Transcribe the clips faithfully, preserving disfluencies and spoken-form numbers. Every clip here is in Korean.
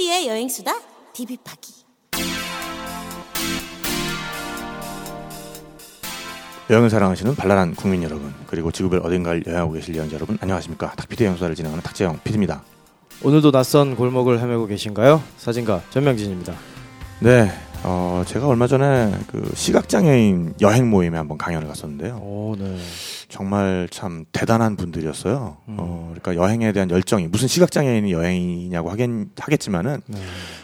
탁피디의 여행수다 디비파기. 여행을 사랑하시는 발랄한 국민 여러분, 그리고 지구별 어딘가를 여행하고 계실 여행자 여러분, 안녕하십니까. 탁피디의 여행수다를 진행하는 탁재형 피디입니다. 오늘도 낯선 골목을 헤매고 계신가요? 사진가 전명진입니다. 네, 어, 제가 얼마 전에 그 시각장애인 여행 모임에 한번 강연을 갔었는데요. 오, 네. 정말 참 대단한 분들이었어요. 음. 어, 그러니까 여행에 대한 열정이, 무슨 시각장애인이 여행이냐고 하긴, 하겠지만은, 네.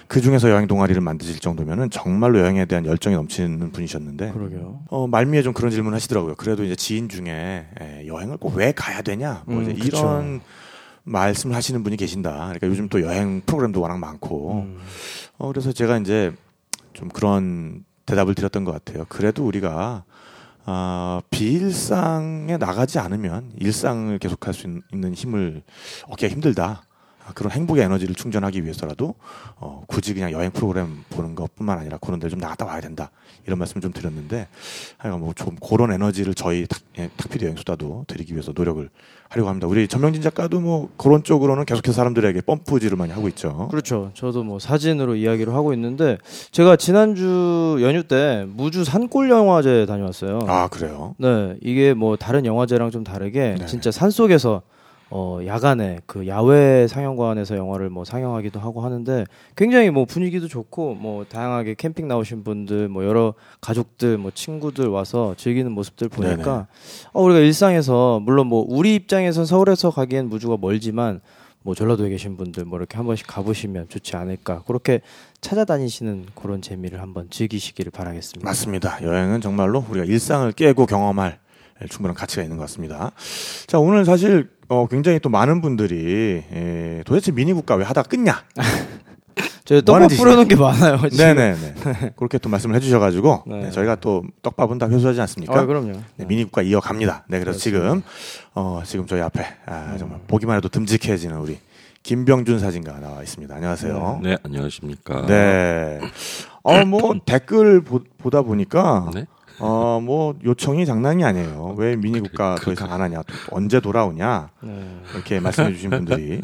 그 중에서 여행 동아리를 만드실 정도면은 정말로 여행에 대한 열정이 넘치는 분이셨는데, 그러게요. 어, 말미에 좀 그런 질문을 하시더라고요. 그래도 이제 지인 중에 에, 여행을 꼭 왜 가야 되냐, 뭐 음, 이제 이런 말씀을 하시는 분이 계신다. 그러니까 요즘 또 여행 프로그램도 워낙 많고, 음. 어, 그래서 제가 이제 좀 그런 대답을 드렸던 것 같아요. 그래도 우리가 어, 비일상에 나가지 않으면 일상을 계속할 수 있는 힘을 얻기가 힘들다. 그런 행복의 에너지를 충전하기 위해서라도 어, 굳이 그냥 여행 프로그램 보는 것뿐만 아니라 그런 데를 좀 나갔다 와야 된다. 이런 말씀을 좀 드렸는데, 하여간 뭐 좀 그런 에너지를 저희 탁, 예, 탁피디 여행수다도 드리기 위해서 노력을 하려고 합니다. 우리 전명진 작가도 뭐 그런 쪽으로는 계속해서 사람들에게 펌프질을 많이 하고 있죠. 그렇죠. 저도 뭐 사진으로 이야기를 하고 있는데, 제가 지난주 연휴 때 무주 산골 영화제에 다녀왔어요. 아, 그래요? 네, 이게 뭐 다른 영화제랑 좀 다르게 네네. 진짜 산 속에서 어, 야간에 그 야외 상영관에서 영화를 뭐 상영하기도 하고 하는데, 굉장히 뭐 분위기도 좋고 뭐 다양하게 캠핑 나오신 분들, 뭐 여러 가족들, 뭐 친구들 와서 즐기는 모습들 보니까 어, 우리가 일상에서, 물론 뭐 우리 입장에선 서울에서 가기엔 무주가 멀지만 뭐 전라도에 계신 분들 뭐 이렇게 한 번씩 가보시면 좋지 않을까, 그렇게 찾아다니시는 그런 재미를 한번 즐기시기를 바라겠습니다. 맞습니다. 여행은 정말로 우리가 일상을 깨고 경험할 충분한 가치가 있는 것 같습니다. 자, 오늘 사실 어, 굉장히 또 많은 분들이 에, 도대체 미니국가 왜 하다 끊냐? 저희 떡밥 뿌려놓은 게 많아요. 네네네. 그렇게 또 말씀을 해주셔가지고 네. 네, 저희가 또 떡밥은 다 회수하지 않습니까? 아, 그럼요. 네, 미니국가 이어갑니다. 네, 그래서 지금 어, 지금 저희 앞에 아, 정말 보기만 해도 듬직해지는 우리 김병준 사진가 나와 있습니다. 안녕하세요. 네, 네, 안녕하십니까. 네. 어, 뭐 댓글 보, 보다 보니까. 네? 어, 뭐 요청이 장난이 아니에요. 왜 미니국가 더 이상 안 하냐, 언제 돌아오냐, 네. 이렇게 말씀해 주신 분들이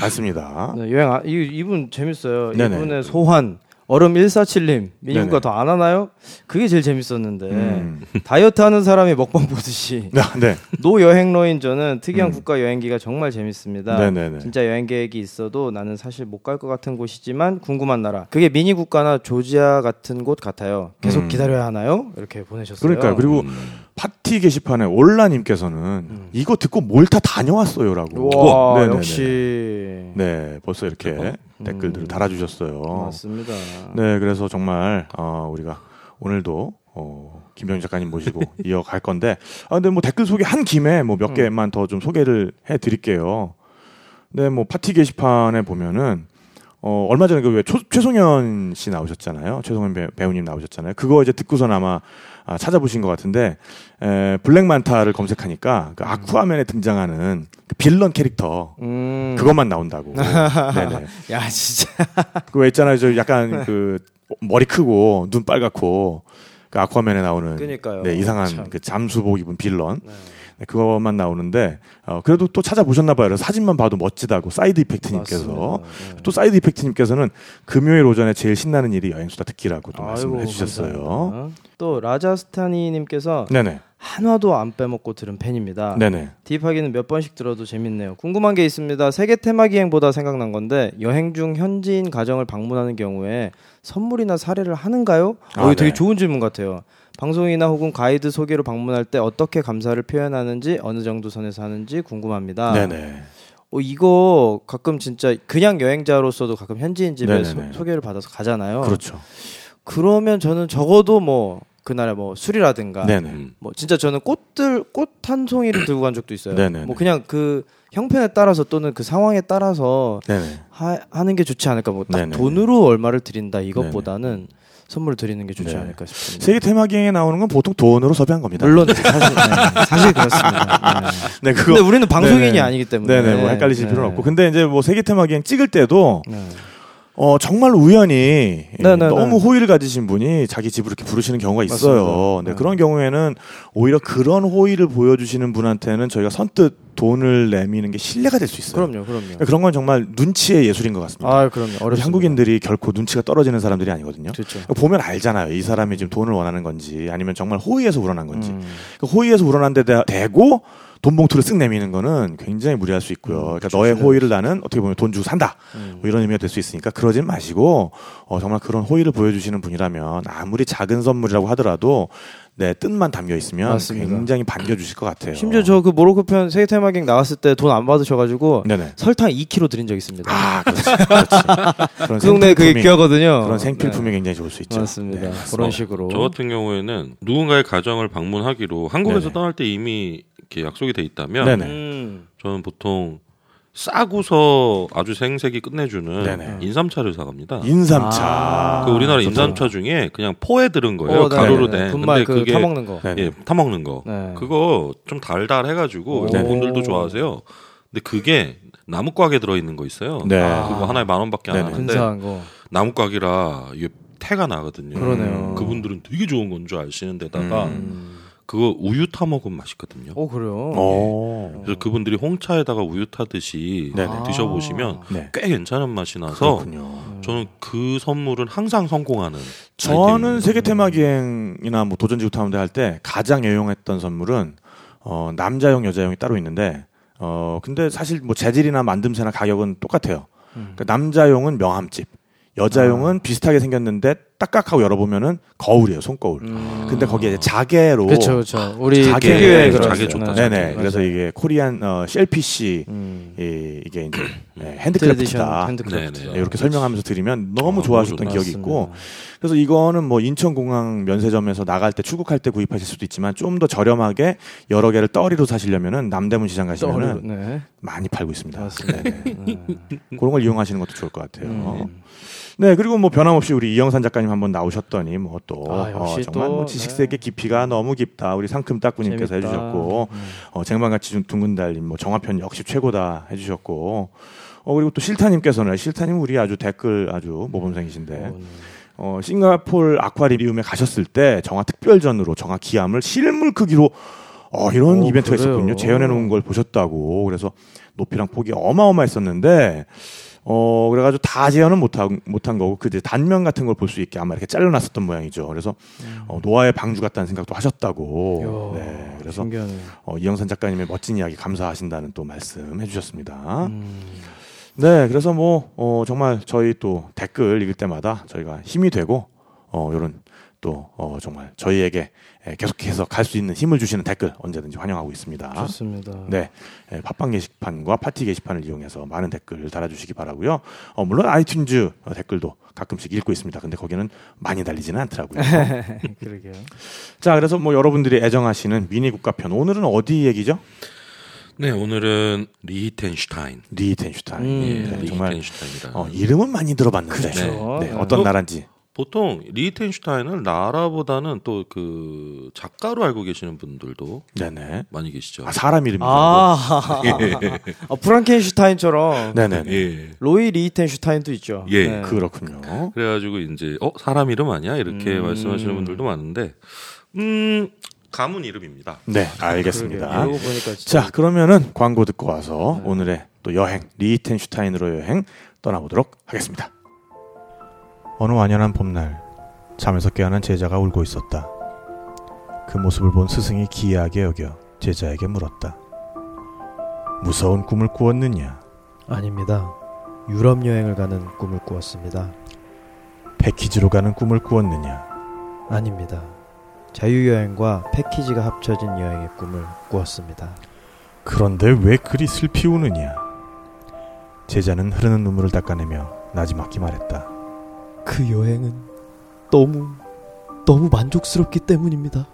많습니다. 네, 여행 아, 이, 이분 재밌어요. 네네. 이분의 소환 얼음 일사칠님, 미니국가 더 안 하나요? 그게 제일 재밌었는데 음. 다이어트 하는 사람이 먹방 보듯이 아, 네. 노 여행러인 저는 특이한 음. 국가 여행기가 정말 재밌습니다. 네네네. 진짜 여행 계획이 있어도 나는 사실 못 갈 것 같은 곳이지만 궁금한 나라, 그게 미니국가나 조지아 같은 곳 같아요. 계속 음. 기다려야 하나요? 이렇게 보내셨어요. 그러니까요. 그리고 음. 파티 게시판에 올라님께서는 음. 이거 듣고 뭘 다 다녀왔어요라고. 와, 네네네. 역시. 네, 벌써 이렇게 어? 댓글들을 음. 달아주셨어요. 맞습니다. 네, 그래서 정말 어, 우리가 오늘도 어, 김병준 작가님 모시고 이어갈 건데, 아 근데 뭐 댓글 소개 한 김에 뭐 몇 개만 더 좀 소개를 해드릴게요. 네, 뭐 파티 게시판에 보면은 어, 얼마 전에 그 왜 최송현 씨 나오셨잖아요. 최송현 배, 배우님 나오셨잖아요. 그거 이제 듣고선 아마 아, 찾아보신 것 같은데, 에, 블랙만타를 검색하니까 그 아쿠아맨에 등장하는 그 빌런 캐릭터 음. 그것만 나온다고. 네네. 야 진짜. 그거 있잖아요. 저 약간 그 머리 크고 눈 빨갛고 그 아쿠아맨에 나오는. 그러니까요. 네, 이상한 참. 그 잠수복 입은 빌런. 네. 네, 그것만 나오는데 어, 그래도 또 찾아보셨나 봐요. 그래서 사진만 봐도 멋지다고 사이드 이펙트님께서 네. 또 사이드 이펙트님께서는 금요일 오전에 제일 신나는 일이 여행수다 듣기라고 또 아이고, 말씀을 해주셨어요. 감사합니다. 또 라자스타니님께서 네네. 한화도 안 빼먹고 들은 팬입니다. 네네. 딥하기는 몇 번씩 들어도 재밌네요. 궁금한 게 있습니다. 세계 테마기행보다 생각난 건데, 여행 중 현지인 가정을 방문하는 경우에 선물이나 사례를 하는가요? 아, 어, 네. 되게 좋은 질문 같아요. 방송이나 혹은 가이드 소개로 방문할 때 어떻게 감사를 표현하는지, 어느 정도 선에서 하는지 궁금합니다. 네네. 어, 이거 가끔 진짜 그냥 여행자로서도 가끔 현지인 집에 소, 소개를 받아서 가잖아요. 그렇죠. 그러면 저는 적어도 뭐 그날에 뭐 술이라든가 네네. 뭐 진짜 저는 꽃들 꽃 한 송이를 들고 간 적도 있어요. 네네네. 뭐 그냥 그 형편에 따라서 또는 그 상황에 따라서 하, 하는 게 좋지 않을까. 뭐 딱 돈으로 얼마를 드린다 이것보다는 네네. 선물을 드리는 게 좋지 네. 않을까 싶습니다. 세계 테마기행에 나오는 건 보통 돈으로 섭외한 겁니다. 물론 사실, 네, 사실 그렇습니다. 네. 네, 그거, 근데 우리는 방송인이 네네. 아니기 때문에 네네, 뭐 헷갈리실 네. 필요는 없고. 근데 이제 뭐 세계 테마기행 찍을 때도 네. 어, 정말 우연히 네네네. 너무 호의를 가지신 분이 자기 집을 이렇게 부르시는 경우가 있어요. 네, 네. 그런 경우에는 오히려 그런 호의를 보여주시는 분한테는 저희가 선뜻 돈을 내미는 게 신뢰가 될 수 있어요. 그럼요, 그럼요. 그런 건 정말 눈치의 예술인 것 같습니다. 아, 그럼요. 어렵습니다. 한국인들이 결코 눈치가 떨어지는 사람들이 아니거든요. 그렇죠. 보면 알잖아요. 이 사람이 지금 돈을 원하는 건지 아니면 정말 호의에서 우러난 건지. 음. 호의에서 우러난 데 대고 돈 봉투를 쓱 내미는 거는 굉장히 무리할 수 있고요. 그러니까 그렇죠. 너의 호의를 나는 어떻게 보면 돈 주고 산다. 음. 뭐 이런 의미가 될 수 있으니까 그러진 마시고 어, 정말 그런 호의를 보여주시는 분이라면 아무리 작은 선물이라고 하더라도 네, 뜻만 담겨 있으면 맞습니다. 굉장히 반겨주실 것 같아요. 심지어 저 그 모로코 편 세계 테마객 나왔을 때 돈 안 받으셔가지고 네네. 설탕 이 킬로그램 드린 적 있습니다. 아, 그렇지, 그렇지. 그 동네 그게 귀하거든요. 그런 생필품이 네. 굉장히 좋을 수 있죠. 맞습니다. 네, 그런 식으로. 저 같은 경우에는 누군가의 가정을 방문하기로 한국에서 네네. 떠날 때 이미 이렇게 약속이 돼 있다면 음, 저는 보통 싸고서 아주 생색이 끝내주는 네네. 인삼차를 사갑니다. 인삼차. 아~ 그 우리나라 인삼차 중에 그냥 포에 들은 거예요. 어, 가루로 된. 분말 그 그게 타먹는 거. 예, 타먹는 거. 네. 그거 좀 달달해가지고 분들도 좋아하세요. 근데 그게 나무꽉에 들어있는 거 있어요. 네. 아~ 그거 하나에 만 원밖에 안 네네. 하는데 나무꽉이라 이게 태가 나거든요. 그러네요. 그분들은 되게 좋은 건 줄 아시는 데다가 음. 그거 우유 타 먹으면 맛있거든요. 오, 그래요? 네. 그래서 그분들이 홍차에다가 우유 타듯이 네네. 드셔보시면 네. 꽤 괜찮은 맛이 나서 그렇군요. 저는 그 선물은 항상 성공하는. 저는 세계 테마기행이나 뭐 도전지구 탐험대 할 때 가장 애용했던 선물은 어, 남자용 여자용이 따로 있는데 어, 근데 사실 뭐 재질이나 만듦새나 가격은 똑같아요. 음. 그러니까 남자용은 명함집. 여자용은 아. 비슷하게 생겼는데 딱딱하고 열어보면은 거울이에요. 손거울. 음. 근데 거기에 이제 자개로 그렇죠, 그렇죠. 우리 자개에 자개 좋다. 네네. 자개. 그래서 이게 코리안 어, 씨엘피씨 음. 이, 이게 이제 네, 핸드크래프트다. 핸드크래프트. 네, 이렇게 설명하면서 드리면 너무 아, 좋아하셨던 기억이 있고. 그래서 이거는 뭐 인천공항 면세점에서 나갈 때 출국할 때 구입하실 수도 있지만 좀 더 저렴하게 여러 개를 떠리로 사시려면은 남대문 시장 가시면은 네. 많이 팔고 있습니다. 맞습니다. 네. 그런 걸 이용하시는 것도 좋을 것 같아요. 음. 어. 네, 그리고 뭐 변함없이 우리 이영산 작가님 한번 나오셨더니 뭐 또 아, 어, 정말 뭐 지식세계 네. 깊이가 너무 깊다. 우리 상큼따꾸님께서 해주셨고 음. 어, 쟁반같이 둥근 달님 뭐 정화편 역시 최고다 해주셨고 어, 그리고 또 실타님께서는 실타님 우리 아주 댓글 아주 모범생이신데 오, 네. 어, 싱가포르 아쿠아리움에 가셨을 때 정화 특별전으로 정화 기암을 실물 크기로 어, 이런 오, 이벤트가 그래요. 있었군요. 재현해 놓은 걸 보셨다고. 그래서 높이랑 폭이 어마어마했었는데 어, 그래가지고 다 재현은 못한, 못한 거고, 그 단면 같은 걸 볼 수 있게 아마 이렇게 잘라놨었던 모양이죠. 그래서, 음. 어, 노아의 방주 같다는 생각도 하셨다고. 요. 네. 그래서, 어, 이영산 작가님의 멋진 이야기 감사하신다는 또 말씀 해주셨습니다. 음. 네. 그래서 뭐, 어, 정말 저희 또 댓글 읽을 때마다 저희가 힘이 되고, 어, 요런 또, 어, 정말 저희에게 계속해서 갈 수 있는 힘을 주시는 댓글 언제든지 환영하고 있습니다. 좋습니다. 네, 팟빵 게시판과 파티 게시판을 이용해서 많은 댓글을 달아주시기 바라고요. 어, 물론 아이튠즈 댓글도 가끔씩 읽고 있습니다. 근데 거기는 많이 달리지는 않더라고요. 그러게요. 자, 그래서 뭐 여러분들이 애정하시는 미니국가편 오늘은 어디 얘기죠? 네, 오늘은 리히텐슈타인. 리히텐슈타인. 음. 네, 네, 정말 어, 이름은 많이 들어봤는데 그렇죠. 네, 네, 어떤 나라인지. 보통 리히텐슈타인을 나라보다는 또 그 작가로 알고 계시는 분들도 네네. 많이 계시죠. 아, 사람 이름이죠. 아, 예. 아, 프랑켄슈타인처럼 네네. 예. 로이 리히텐슈타인도 있죠. 예, 네. 그렇군요. 그래가지고 이제 어 사람 이름 아니야 이렇게 음... 말씀하시는 분들도 많은데 음 가문 이름입니다. 네, 알겠습니다. 자, 그러면은 광고 듣고 와서 네. 오늘의 또 여행 리히텐슈타인으로 여행 떠나보도록 하겠습니다. 어느 완연한 봄날 잠에서 깨어난 제자가 울고 있었다. 그 모습을 본 스승이 기이하게 여겨 제자에게 물었다. 무서운 꿈을 꾸었느냐? 아닙니다. 유럽 여행을 가는 꿈을 꾸었습니다. 패키지로 가는 꿈을 꾸었느냐? 아닙니다. 자유여행과 패키지가 합쳐진 여행의 꿈을 꾸었습니다. 그런데 왜 그리 슬피 우느냐? 제자는 흐르는 눈물을 닦아내며 나지막히 말했다. 그 여행은 너무 너무 만족스럽기 때문입니다.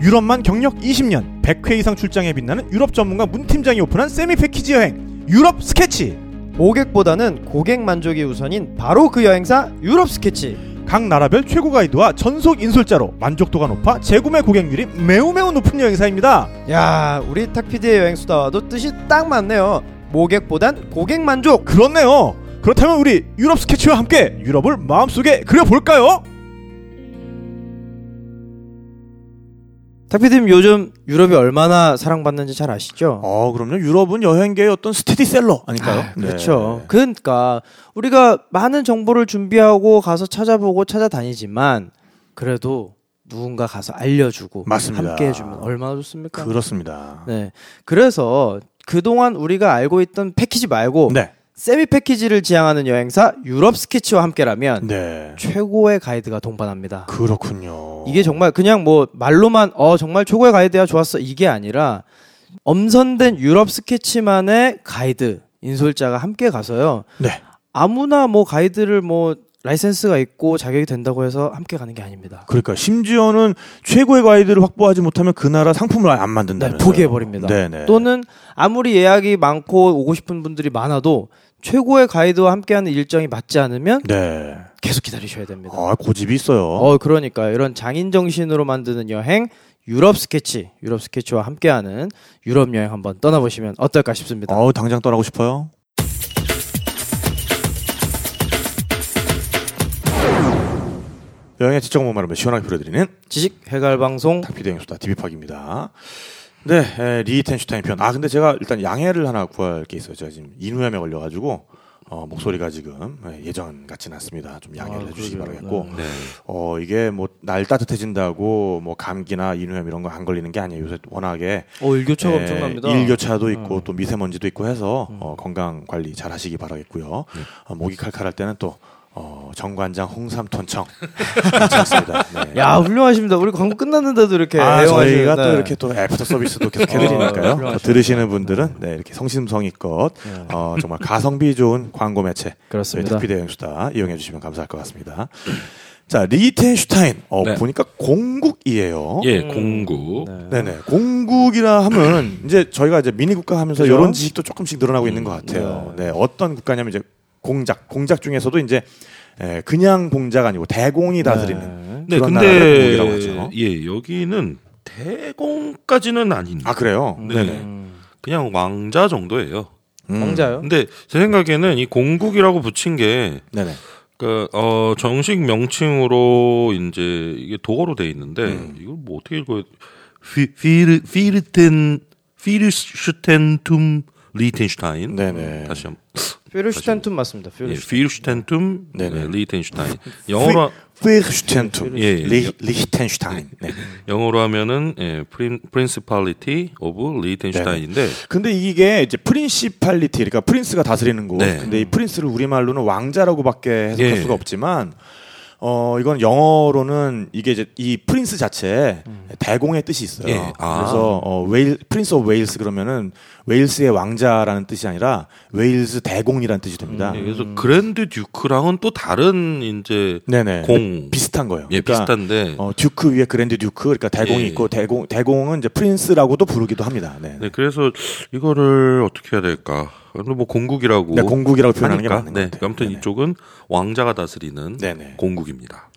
유럽만 경력 이십 년 백 회 이상 출장에 빛나는 유럽 전문가 문 팀장이 오픈한 세미 패키지 여행 유럽 스케치. 오객보다는 고객 만족이 우선인 바로 그 여행사 유럽 스케치. 각 나라별 최고 가이드와 전속 인솔자로 만족도가 높아 재구매 고객률이 매우 매우 높은 여행사입니다. 야, 우리 탁피디의 여행 수다와도 뜻이 딱 맞네요. 모객보단 고객 만족. 그렇네요. 그렇다면 우리 유럽 스케치와 함께 유럽을 마음속에 그려볼까요? 탁피디님 요즘 유럽이 얼마나 사랑받는지 잘 아시죠? 아 그럼요. 유럽은 여행계의 어떤 스테디셀러 아닐까요? 아, 그렇죠. 네. 그러니까 우리가 많은 정보를 준비하고 가서 찾아보고 찾아다니지만 그래도 누군가 가서 알려주고 맞습니다. 함께 해주면 얼마나 좋습니까? 그렇습니다. 네. 그래서 그동안 우리가 알고 있던 패키지 말고 네. 세미 패키지를 지향하는 여행사 유럽 스케치와 함께라면 네. 최고의 가이드가 동반합니다. 그렇군요. 이게 정말 그냥 뭐 말로만 어 정말 최고의 가이드야 좋았어 이게 아니라 엄선된 유럽 스케치만의 가이드 인솔자가 함께 가서요. 네. 아무나 뭐 가이드를 뭐 라이센스가 있고 자격이 된다고 해서 함께 가는 게 아닙니다. 그러니까 심지어는 최고의 가이드를 확보하지 못하면 그 나라 상품을 안 만든다면서요. 네, 포기해버립니다. 네네. 또는 아무리 예약이 많고 오고 싶은 분들이 많아도 최고의 가이드와 함께하는 일정이 맞지 않으면 네. 계속 기다리셔야 됩니다. 아, 고집이 있어요. 어, 그러니까요. 이런 장인정신으로 만드는 여행 유럽 스케치, 유럽 스케치와 함께하는 유럽 여행 한번 떠나보시면 어떨까 싶습니다. 어, 당장 떠나고 싶어요. 여행의 지적 목마름을 시원하게 풀어드리는 지식 해결 방송 탁피디 여행수다 디비팍입니다. 네, 에, 리히텐슈타인 편. 아 근데 제가 일단 양해를 하나 구할 게 있어요. 제가 지금 인후염에 걸려가지고 어, 목소리가 지금 예전 같지는 않습니다. 좀 양해를 아, 해주시기 그러면, 바라겠고 네. 어, 이게 뭐 날 따뜻해진다고 뭐 감기나 인후염 이런 거 안 걸리는 게 아니에요. 요새 워낙에 어, 일교차가 에, 엄청납니다. 일교차도 있고 음. 또 미세먼지도 있고 해서 음. 어, 건강 관리 잘 하시기 바라겠고요. 네. 어, 목이 칼칼할 때는 또 어, 정관장 홍삼톤청 괜찮습니다. 네. 야 훌륭하십니다. 우리 광고 끝났는데도 이렇게 아, 저희가 네. 또 이렇게 또 애프터 서비스도 계속 해드리니까요. 어, 들으시는 분들은 네, 이렇게 성심성의껏 네. 어, 정말 가성비 좋은 광고 매체 그렇습니다. 탁피디 여행수다 이용해 주시면 감사할 것 같습니다. 자 리히텐슈타인 어, 네. 보니까 공국이에요. 예, 공국. 음. 네, 네, 공국이라 하면 이제 저희가 이제 미니국가 하면서 그렇죠? 이런 지식도 조금씩 늘어나고 음. 있는 것 같아요. 네. 네, 어떤 국가냐면 이제 공작, 공작 중에서도 이제 그냥 공작 아니고 대공이 다스리는 네. 그런 네, 나라를 공국이라고 하죠. 예, 여기는 대공까지는 아닌. 아 그래요? 네, 음. 그냥 왕자 정도예요. 음. 왕자요? 근데 제 생각에는 이 공국이라고 붙인 게, 네네. 그 어, 정식 명칭으로 이제 이게 독어로 돼 있는데 음. 이걸 뭐 어떻게 읽어요? 피르 피르텐 피르슈텐툼 리히텐슈타인. 네네. 다시 한번. 피르슈텐툼 맞습니다. 피르슈텐툼 네, 네. 리히텐슈타인. 영어로 피르슈텐툼. 예, 리, 리히텐슈타인. 네. 영어로 하면은 예, 프린, 프린시팔리티 오브 리히텐슈타인인데. 네. 근데 이게 이제 프린시팔리티 그러니까 프린스가 다스리는 곳. 네. 근데 이 프린스를 우리말로는 왕자라고밖에 해석할 예. 수가 없지만 어 이건 영어로는 이게 이제 이 프린스 자체에 음. 대공의 뜻이 있어요. 예. 아. 그래서 어 웨일 프린스 오브 웨일스 그러면은 웨일스의 왕자라는 뜻이 아니라 웨일스 대공이라는 뜻이 됩니다. 음. 그래서 그랜드 듀크랑은 또 다른 이제 네네. 공 비슷한 거예요. 예, 그러니까 비슷한데 어 듀크 위에 그랜드 듀크 그러니까 대공이 예. 있고 대공 대공은 이제 프린스라고도 부르기도 합니다. 네. 네 그래서 이거를 어떻게 해야 될까? 뭐 공국이라고 네, 공국이라고 표현하는 하니까. 게 맞는 네, 것 같아요. 아무튼 네네. 이쪽은 왕자가 다스리는 네네. 공국입니다.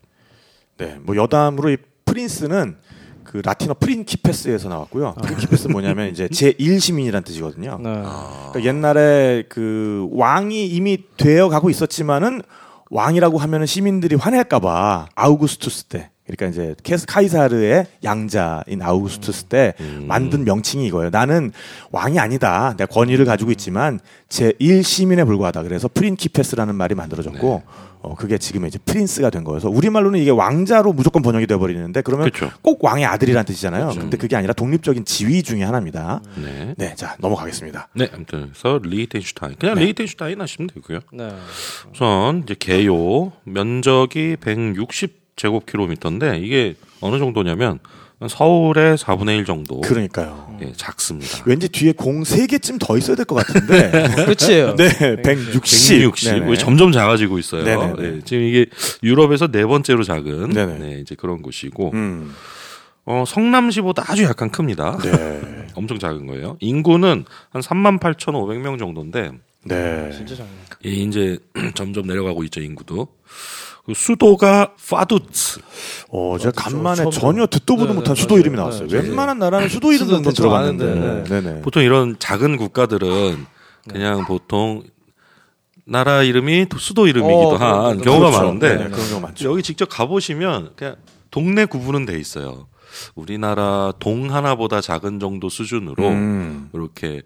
네, 뭐 여담으로 이 프린스는 그 라틴어 프린키페스에서 나왔고요. 아. 프린키페스 뭐냐면 이제 제일 시민이란 뜻이거든요. 네. 아. 그러니까 옛날에 그 왕이 이미 되어가고 있었지만은 왕이라고 하면은 시민들이 화낼까봐 아우구스투스 때. 그러니까 이제 케스 카이사르의 양자인 아우구스투스 때 음. 만든 명칭이 이거예요. 나는 왕이 아니다. 내가 권위를 가지고 있지만 제일 시민에 불과하다. 그래서 프린키페스라는 말이 만들어졌고 네. 어, 그게 지금의 이제 프린스가 된 거여서 우리말로는 이게 왕자로 무조건 번역이 되어버리는데 그러면 그쵸. 꼭 왕의 아들이라는 뜻이잖아요. 그쵸. 근데 그게 아니라 독립적인 지위 중에 하나입니다. 네. 네, 자 넘어가겠습니다. 네, 아무튼 그래서 리히텐슈타인 그냥 네. 리히텐슈타인 하시면 되고요. 네. 우선 이제 개요 면적이 백육십 제곱킬로미터인데 이게 어느 정도냐면 서울의 사분의 일 정도. 그러니까요. 예, 작습니다. 왠지 뒤에 공 세 개쯤 더 있어야 될 것 같은데. 그렇지요. 네, 백육십. 백육십. 왜 점점 작아지고 있어요. 네, 지금 이게 유럽에서 네 번째로 작은 네, 이제 그런 곳이고 음. 어, 성남시보다 아주 약간 큽니다. 네. 엄청 작은 거예요. 인구는 한 삼만 팔천오백 명 정도인데. 네. 진짜 작네. 예, 이제 점점 내려가고 있죠 인구도. 그 수도가 파두츠. 어, 제가 간만에 전혀 듣도 보도 네, 못한 네, 수도 맞아요. 이름이 나왔어요. 네, 웬만한 나라는 수도 이름 정도 들어봤는데. 네. 보통 이런 작은 국가들은 그냥 네. 보통 나라 이름이 수도 이름이기도 어, 한 그렇죠. 경우가 그렇죠. 많은데 네네, 그런 경우 많죠. 여기 직접 가보시면 그냥 동네 구분은 돼 있어요. 우리나라 동 하나보다 작은 정도 수준으로 음. 이렇게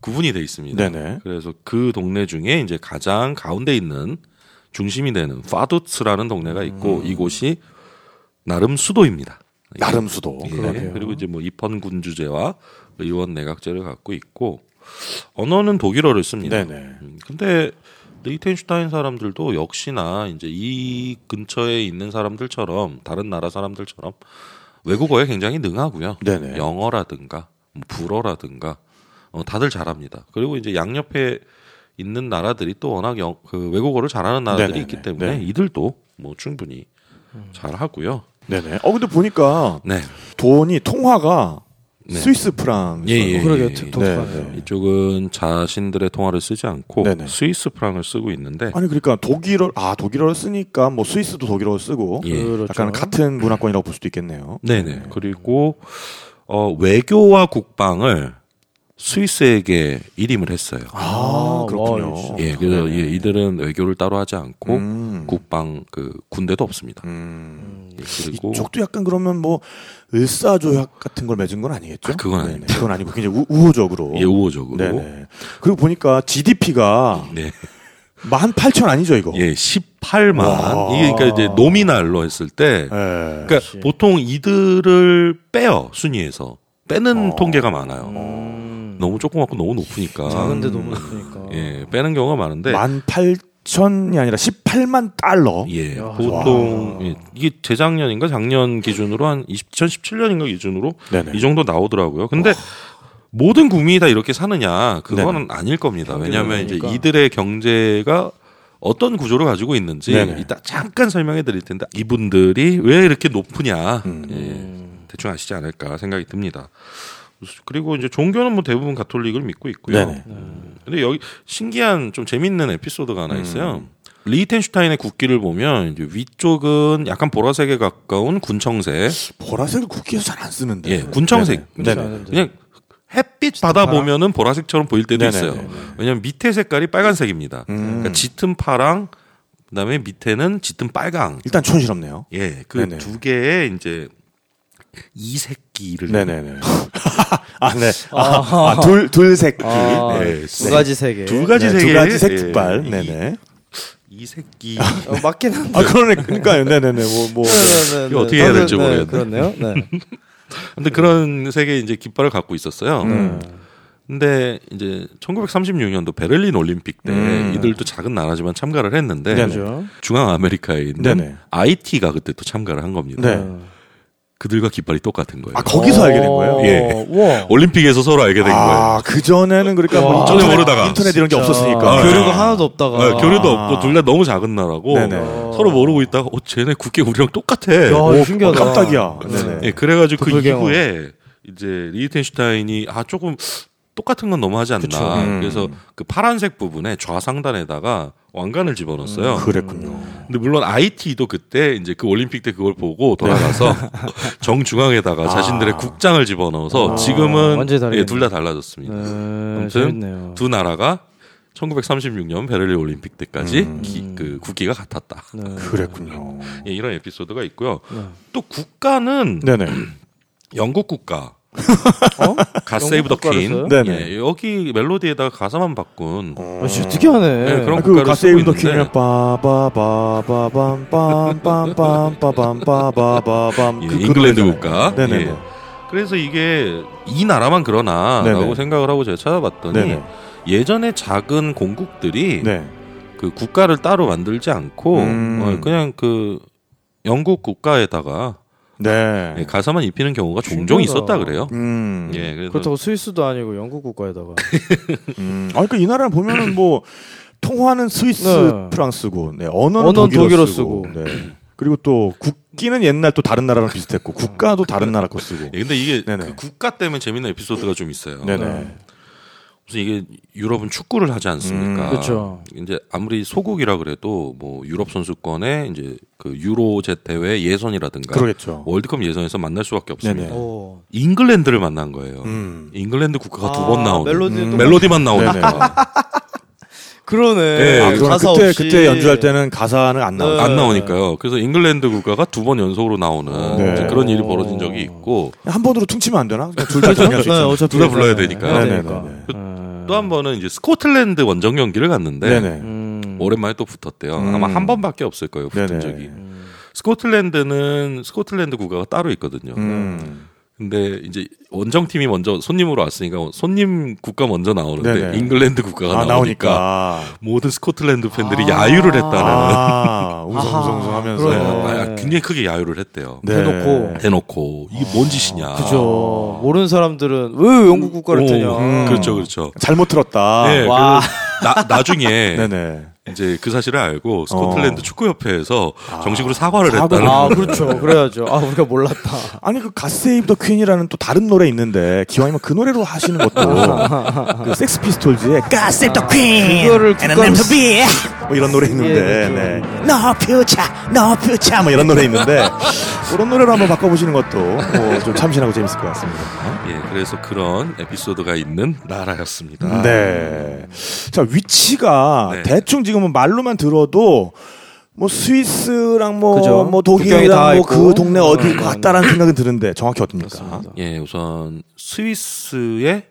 구분이 돼 있습니다. 네네. 그래서 그 동네 중에 이제 가장 가운데 있는 중심이 되는 파두츠라는 동네가 있고 음. 이곳이 나름 수도입니다. 나름 수도. 예. 그러네요. 그리고 이제 뭐 입헌군주제와 의원 내각제를 갖고 있고 언어는 독일어를 씁니다. 네네. 근데 리히텐슈타인 사람들도 역시나 이제 이 근처에 있는 사람들처럼 다른 나라 사람들처럼 외국어에 굉장히 능하고요. 네네. 영어라든가 불어라든가 어, 다들 잘합니다. 그리고 이제 양옆에 있는 나라들이 또 워낙 영, 그 외국어를 잘하는 나라들이 네네네. 있기 때문에 네네. 이들도 뭐 충분히 음. 잘하고요. 네네. 어 근데 보니까 네. 돈이 통화가 네. 스위스 프랑 예, 예, 그러게 예, 예. 이쪽은 자신들의 통화를 쓰지 않고 네네. 스위스 프랑을 쓰고 있는데 아니 그러니까 독일어 아 독일어를 쓰니까 뭐 스위스도 독일어를 쓰고 예. 그렇죠. 약간 같은 문화권이라고 볼 수도 있겠네요. 네네. 네. 그리고 어, 외교와 국방을 스위스에게 이임을 했어요. 아, 아 그렇군요. 와, 예, 그래서 네. 예, 이들은 외교를 따로 하지 않고 음. 국방 그 군대도 없습니다. 음. 예, 그리고 이쪽도 약간 그러면 뭐 을사조약 같은 걸 맺은 건 아니겠죠? 아, 그건 아니에요. 그건 아니고 굉장히 우, 우호적으로. 예, 우호적으로. 네네. 그리고 보니까 지디피가 네. 만 팔천 아니죠 이거? 예, 십팔만. 와. 이게 그러니까 이제 노미날로 했을 때, 네. 그러니까 역시. 보통 이들을 빼요 순위에서 빼는 어. 통계가 많아요. 어. 너무 조그맣고 너무 높으니까. 작은데 너무 높으니까. 예, 빼는 경우가 많은데. 만 팔천이 아니라 십팔만 달러. 예, 야, 보통 예, 이게 재작년인가 작년 기준으로 한 이천십칠 년인가 기준으로 네네. 이 정도 나오더라고요. 근데 와. 모든 국민이 다 이렇게 사느냐 그거는 아닐 겁니다. 왜냐하면 이제 이들의 경제가 어떤 구조를 가지고 있는지 네네. 이따 잠깐 설명해 드릴 텐데 이분들이 왜 이렇게 높으냐 음. 예, 대충 아시지 않을까 생각이 듭니다. 그리고 이제 종교는 뭐 대부분 가톨릭을 믿고 있고요. 네네. 음. 근데 여기 신기한 좀 재밌는 에피소드가 하나 있어요. 음. 리히텐슈타인의 국기를 보면 이제 위쪽은 약간 보라색에 가까운 군청색. 보라색을 국기에서 잘 안 쓰는데. 예, 군청색. 네네. 네네. 그냥 햇빛 바다 보면은 보라색처럼 보일 때도 네네네. 있어요. 왜냐면 밑에 색깔이 빨간색입니다. 음. 그러니까 짙은 파랑, 그다음에 밑에는 짙은 빨강. 일단 촌스럽네요. 예, 그 두 개의 이제. 이 새끼를. 네네네. 아, 네. 아, 아, 둘, 둘 새끼. 아, 네. 두 가지 색에. 두 가지 색에. 네, 두 가지 색 깃발. 네. 네네. 이, 이 새끼. 어, 맞긴 한데. 아, 그러네. 그러니까요. 네네네. 뭐, 뭐. 네네네. 이거 어떻게 해야 될지 모르겠네. 네, 그렇네요. 네. 근데 그런 색의 이제 깃발을 갖고 있었어요. 음. 근데 이제 천구백삼십육 년도 베를린 올림픽 때 음. 이들도 작은 나라지만 참가를 했는데. 네네. 중앙 아메리카에 있는 네네. 아이티가 그때 또 참가를 한 겁니다. 네. 그들과 깃발이 똑같은 거예요. 아, 거기서 알게 된 거예요? 예. 우와. 올림픽에서 서로 알게 된 아, 거예요. 아, 그전에는 그러니까 뭐 인터넷 모르다가. 인터넷 이런 게 진짜. 없었으니까. 아, 교류가 아, 하나도 없다가. 네, 교류도 아. 없고, 둘 다 너무 작은 나라고. 네네. 서로 모르고 있다가, 어, 쟤네 국기 우리랑 똑같아. 야, 오, 신기하다. 깜짝이야. 네네. 예, 그래가지고 그 이후에 이제 리히텐슈타인이 아, 조금 똑같은 건 너무하지 않나. 음. 그래서 그 파란색 부분에 좌상단에다가 왕관을 집어넣었어요. 음, 그랬군요. 근데 물론 아이티도 그때 이제 그 올림픽 때 그걸 보고 돌아가서 네. 정중앙에다가 아. 자신들의 국장을 집어넣어서 아. 지금은 예, 둘 다 달라졌습니다. 네, 아무튼 재밌네요. 두 나라가 천구백삼십육 년 베를린 올림픽 때까지 음. 기, 그 국기가 같았다. 네. 그랬군요. 예, 이런 에피소드가 있고요. 네. 또 국가는 네네. 영국 국가. 어? 갓 세이브 더 퀸. 네. 여기 멜로디에다가 가사만 바꾼. 아, 진짜 특이하네. 네, 그런 그 갓 세이브 더 퀸이랑 빠바바바밤밤밤밤밤밤밤밤밤밤 그 잉글랜드 국가. 네네. 예. 그래서 이게 이 나라만 그러나라고 네네. 생각을 하고 제가 찾아봤더니 네네. 예전에 작은 공국들이 네. 그 국가를 따로 만들지 않고 음. 그냥 그 영국 국가에다가 네. 네, 가사만 입히는 경우가 종종 진짜다. 있었다 그래요. 음. 예, 그래서... 그렇다고 스위스도 아니고 영국 국가에다가. 음. 아, 그러니까 이 나라를 보면은 뭐 통화는 스위스, 네. 프랑스고, 네, 언어는, 언어는 독일어 쓰고, 쓰고. 네. 그리고 또 국기는 옛날 또 다른 나라랑 비슷했고, 국가도 다른 나라 거 쓰고. 예, 근데 이게 그 국가 때문에 재밌는 에피소드가 좀 있어요. 네네. 무슨 이게 유럽은 축구를 하지 않습니까? 음, 그렇죠. 이제 아무리 소국이라 그래도 뭐 유럽 선수권에 이제 그 유로제 대회 예선이라든가 그러겠죠. 월드컵 예선에서 만날 수밖에 없습니다. 잉글랜드를 만난 거예요. 음. 잉글랜드 국가가 아, 두 번 나오는 멜로디 음. 멜로디만 나오니까. 그러네. 네. 아, 가사 그때, 없이. 그때 연주할 때는 가사는 안 나오죠. 네. 안 나오니까요. 그래서 잉글랜드 국가가 두 번 연속으로 나오는 네. 그런 일이 벌어진 적이 있고. 한 번으로 퉁치면 안 되나? 둘 다 정리할 수 있잖아요. 둘 다 불러야 되니까요. 네. 네. 또 한 번은 이제 스코틀랜드 원정 경기를 갔는데 음. 오랜만에 또 붙었대요. 음. 아마 한 번밖에 없을 거예요. 붙은 적이. 음. 스코틀랜드는 스코틀랜드 국가가 따로 있거든요. 음. 근데 이제 원정팀이 먼저 손님으로 왔으니까 손님 국가 먼저 나오는데 네네. 잉글랜드 국가가 아, 나오니까, 나오니까 모든 스코틀랜드 팬들이 아~ 야유를 했다는 아~ 웅성웅성 하면서 네. 굉장히 크게 야유를 했대요. 네. 해놓고 해놓고 이게 뭔 짓이냐. 그죠. 모르는 사람들은 왜 영국 국가를 뜨냐. 음. 그렇죠, 그렇죠. 잘못 들었다. 네, 와. 나, 나중에 네네. 이제 그 사실을 알고 스코틀랜드 어. 축구협회에서 아. 정식으로 사과를 사과. 했다는. 아, 그렇죠. 그래야죠. 아, 우리가 몰랐다. 아니, 그 갓세이브 더 퀸이라는 또 다른 노래 있는데 기왕이면 그 노래로 하시는 것도 그 섹스 피스톨즈의 갓세이브 더 퀸 그거를 뭐 이런 노래 있는데 네. No future, no future 뭐 이런 노래 있는데 그런 노래로 한번 바꿔보시는 것도 뭐 좀 참신하고 재밌을 것 같습니다. 예, 그래서 그런 에피소드가 있는 나라였습니다. 네. 자, 위치가 네. 대충 지금은 말로만 들어도 뭐 스위스랑 뭐, 뭐 독일이랑 뭐 그 동네 어디 같다라는 생각은 드는데 정확히 어딥니까? 예, 우선 스위스의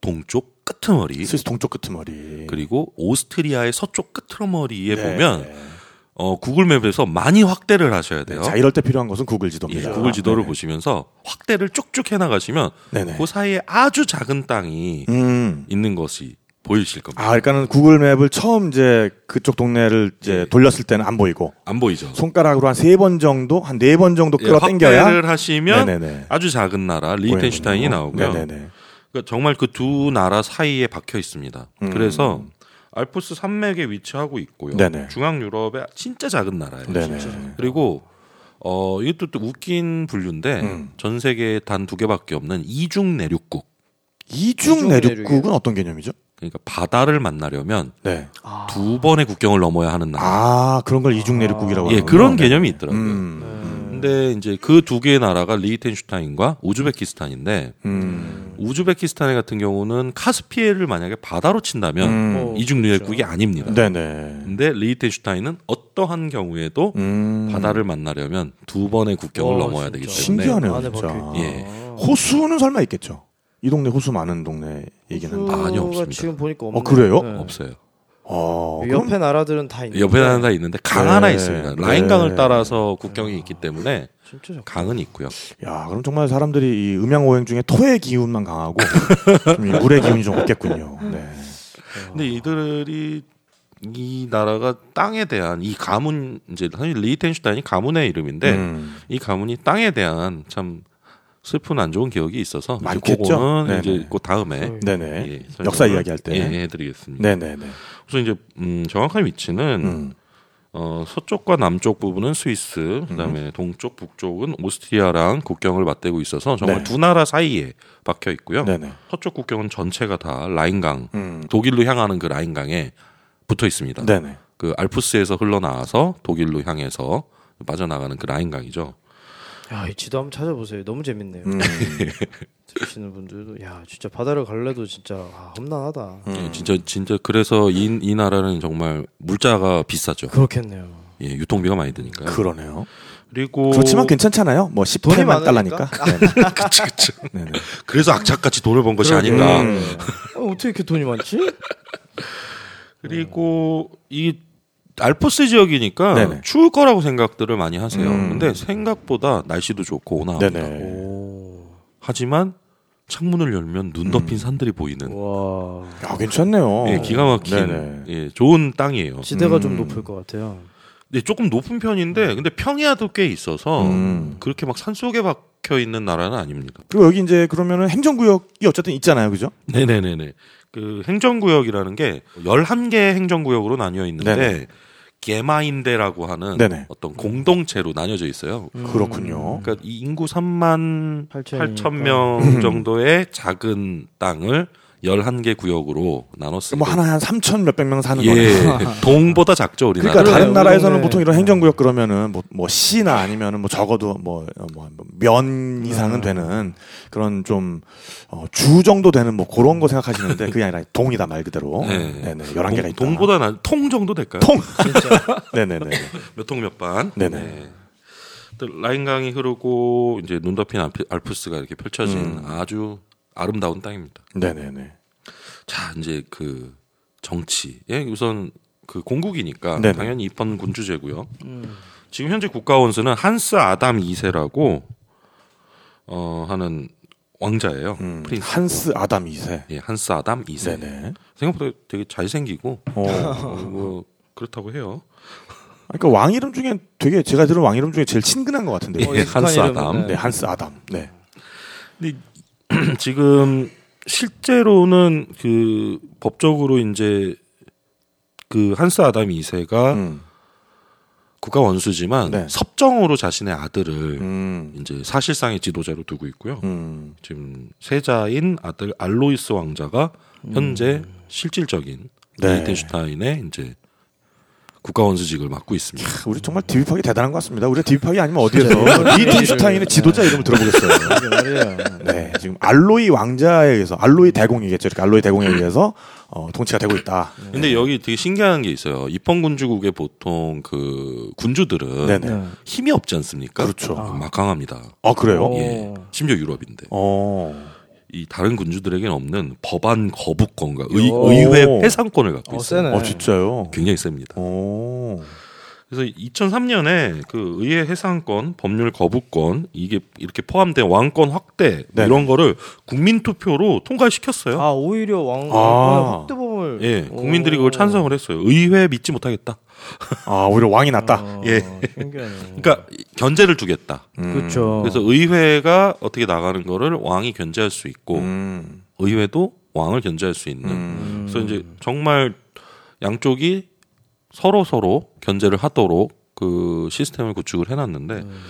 동쪽 끝머리, 스위스 동쪽 끝머리, 그리고 오스트리아의 서쪽 끝머리에 네. 보면 어, 구글맵에서 많이 확대를 하셔야 돼요. 네, 자, 이럴 때 필요한 것은 구글 지도입니다. 예, 구글 지도를 네네. 보시면서 확대를 쭉쭉 해나가시면 네네. 그 사이에 아주 작은 땅이 음. 있는 것이 보이실 겁니다. 아, 그러니까는 구글맵을 처음 이제 그쪽 동네를 이제 예. 돌렸을 때는 안 보이고 안 보이죠. 손가락으로 한 세 번 정도, 한 네 번 정도 끌어당겨야 예, 확대를 하시면 네네네. 아주 작은 나라 리히텐슈타인이 나오고요. 네네네. 그러니까 정말 그 두 나라 사이에 박혀 있습니다. 음. 그래서 알프스 산맥에 위치하고 있고요. 네네. 중앙 유럽의 진짜 작은 나라예요. 진짜. 그리고 어, 이것도 또 웃긴 분류인데 음. 전 세계에 단 두 개밖에 없는 이중 내륙국. 이중 내륙국은 어떤 개념이죠? 그러니까 바다를 만나려면 네. 두 번의 국경을 넘어야 하는 나라. 아, 그런 걸 이중 내륙국이라고 하는 예, 그런 개념이 있더라고요. 음. 근데 이제 그 두 개의 나라가 리히텐슈타인과 우즈베키스탄인데 음. 우즈베키스탄 같은 경우는 카스피해를 만약에 바다로 친다면 음. 이중 내륙국이 그렇죠. 아닙니다. 네네. 근데 리히텐슈타인은 어떠한 경우에도 음. 바다를 만나려면 두 번의 국경을 오, 넘어야 진짜. 되기 때문에 신기하네요. 진짜. 예. 호수는 설마 있겠죠? 이 동네 호수 많은 동네 얘기는 아, 아니요 없습니다. 지금 보니까 없네요. 어, 그래요? 네. 없어요. 어, 옆에 그럼... 나라들은 다 있는데 옆에 나라는 다 있는데 강 네. 하나 있습니다. 라인강을 네. 따라서 국경이 네. 있기 때문에 강은 있고요. 야, 그럼 정말 사람들이 이 음양오행 중에 토의 기운만 강하고 물의 기운이 좀 없겠군요. 네. 근데 이들이 이 나라가 땅에 대한 이 가문 이제 사실 리히텐슈타인이 가문의 이름인데 음. 이 가문이 땅에 대한 참 슬픈 안 좋은 기억이 있어서 많겠죠. 이제, 이제 그 다음에 네네. 예, 역사 이야기할 때 예, 해드리겠습니다. 네네네. 우선 이제 음, 정확한 위치는 음. 어, 서쪽과 남쪽 부분은 스위스, 그다음에 음. 동쪽 북쪽은 오스트리아랑 국경을 맞대고 있어서 정말 네. 두 나라 사이에 박혀 있고요. 네네. 서쪽 국경은 전체가 다 라인강, 음. 독일로 향하는 그 라인강에 붙어 있습니다. 네네. 그 알프스에서 흘러나와서 독일로 향해서 빠져나가는 그 라인강이죠. 야, 이 지도 한번 찾아보세요. 너무 재밌네요. 음. 들으시는 분들도 야 진짜 바다를 갈래도 진짜 아, 험난하다. 음. 예, 진짜 진짜 그래서 이, 이 나라는 정말 물자가 비싸죠. 그렇겠네요. 예, 유통비가 많이 드니까요. 그러네요. 그리고 그렇지만 괜찮잖아요. 뭐 십 달러만 달라니까. 그치 그치. 네네. 그래서 악착같이 돈을 번 것이 아닌가. 음. 어, 어떻게 이렇게 돈이 많지? 그리고 음. 이 알프스 지역이니까 네네. 추울 거라고 생각들을 많이 하세요. 음. 근데 생각보다 날씨도 좋고 온화합니다. 하지만 창문을 열면 눈 덮인 음. 산들이 보이는. 와, 야, 괜찮네요. 예, 기가 막힌 예, 좋은 땅이에요. 지대가 음. 좀 높을 것 같아요. 네, 조금 높은 편인데 근데 평야도 꽤 있어서 음. 그렇게 막 산속에 박혀 있는 나라는 아닙니다. 그리고 여기 이제 그러면은 행정구역이 어쨌든 있잖아요, 그죠? 네네네네. 그 행정구역이라는 게 열한 개의 행정구역으로 나뉘어 있는데 네네. 게마인데라고 하는 네네. 어떤 공동체로 나뉘어져 있어요. 음. 그렇군요. 그러니까 이 인구 삼만 팔천 명 정도의 작은 땅을 열한 개 구역으로 나눴습니다. 뭐 하나 한 삼천 몇백 명 사는 거예요. 예. 동보다 작죠, 우리나라. 그러니까 다른 나라에서는 네. 보통 이런 행정구역 그러면은 뭐, 뭐 시나 아니면은 뭐 적어도 뭐, 뭐, 면 이상은 음. 되는 그런 좀, 어, 주 정도 되는 뭐 그런 거 생각하시는데 그게 아니라 동이다 말 그대로. 네. 네네. 열한 개가 있다. 동보다 난, 통 정도 될까요? 통! 진짜. 네네네. 몇 통 몇 반? 네네. 네. 라인 강이 흐르고 이제 눈 덮인 알프스가 이렇게 펼쳐진 음. 아주 아름다운 땅입니다. 네네네. 자 이제 그 정치, 예 우선 그 공국이니까 네네. 당연히 입헌 군주제고요. 음. 지금 현재 국가 원수는 한스 아담 이세라고 어, 하는 왕자예요. 음. 프린스. 한스 아담 이세. 예, 한스 아담 이세. 네네. 생각보다 되게 잘 생기고 어, 뭐 그렇다고 해요. 그러니까 왕 이름 중에 되게 제가 들은 왕 이름 중에 제일 친근한 것 같은데. 예, 한스 아담. 네, 한스 아담. 네. 근데 지금 실제로는 그 법적으로 이제 그 한스 아담 이 세가 음. 국가 원수지만 네. 섭정으로 자신의 아들을 음. 이제 사실상의 지도자로 두고 있고요. 음. 지금 세자인 아들 알로이스 왕자가 현재 음. 실질적인 네. 리히텐슈타인의 이제 국가 원수직을 맡고 있습니다. 캬, 우리 정말 디비팍이 대단한 것 같습니다. 우리 디비팍이 아니면 어디에서 리히텐슈타인의 지도자 이름을 들어보겠어요. 네, 지금 알로이 왕자에 의해서 알로이 대공이겠죠. 이렇게 알로이 대공에 의해서 어, 통치가 되고 있다. 근데 네. 여기 되게 신기한 게 있어요. 입헌군주국의 보통 그 군주들은 네네. 힘이 없지 않습니까? 그렇죠. 아. 막강합니다. 아 그래요? 예. 심지어 유럽인데. 오. 이 다른 군주들에게는 없는 법안 거부권과 의, 의회 회상권을 갖고 어, 있어요. 세네. 어, 진짜요? 굉장히 셉니다. 오. 그래서 이천삼 년에 그 의회 회상권, 법률 거부권 이게 이렇게 포함된 왕권 확대 네. 이런 거를 국민 투표로 통과시켰어요. 아 오히려 왕권 아. 확대법을 예 국민들이 그걸 찬성을 했어요. 의회 믿지 못하겠다. 아 오히려 왕이 낫다. 아, 예. 신기하네요. 그러니까 견제를 주겠다. 음. 그렇죠. 그래서 의회가 어떻게 나가는 거를 왕이 견제할 수 있고 음. 의회도 왕을 견제할 수 있는. 음. 그래서 이제 정말 양쪽이 서로 서로 견제를 하도록 그 시스템을 구축을 해놨는데 음.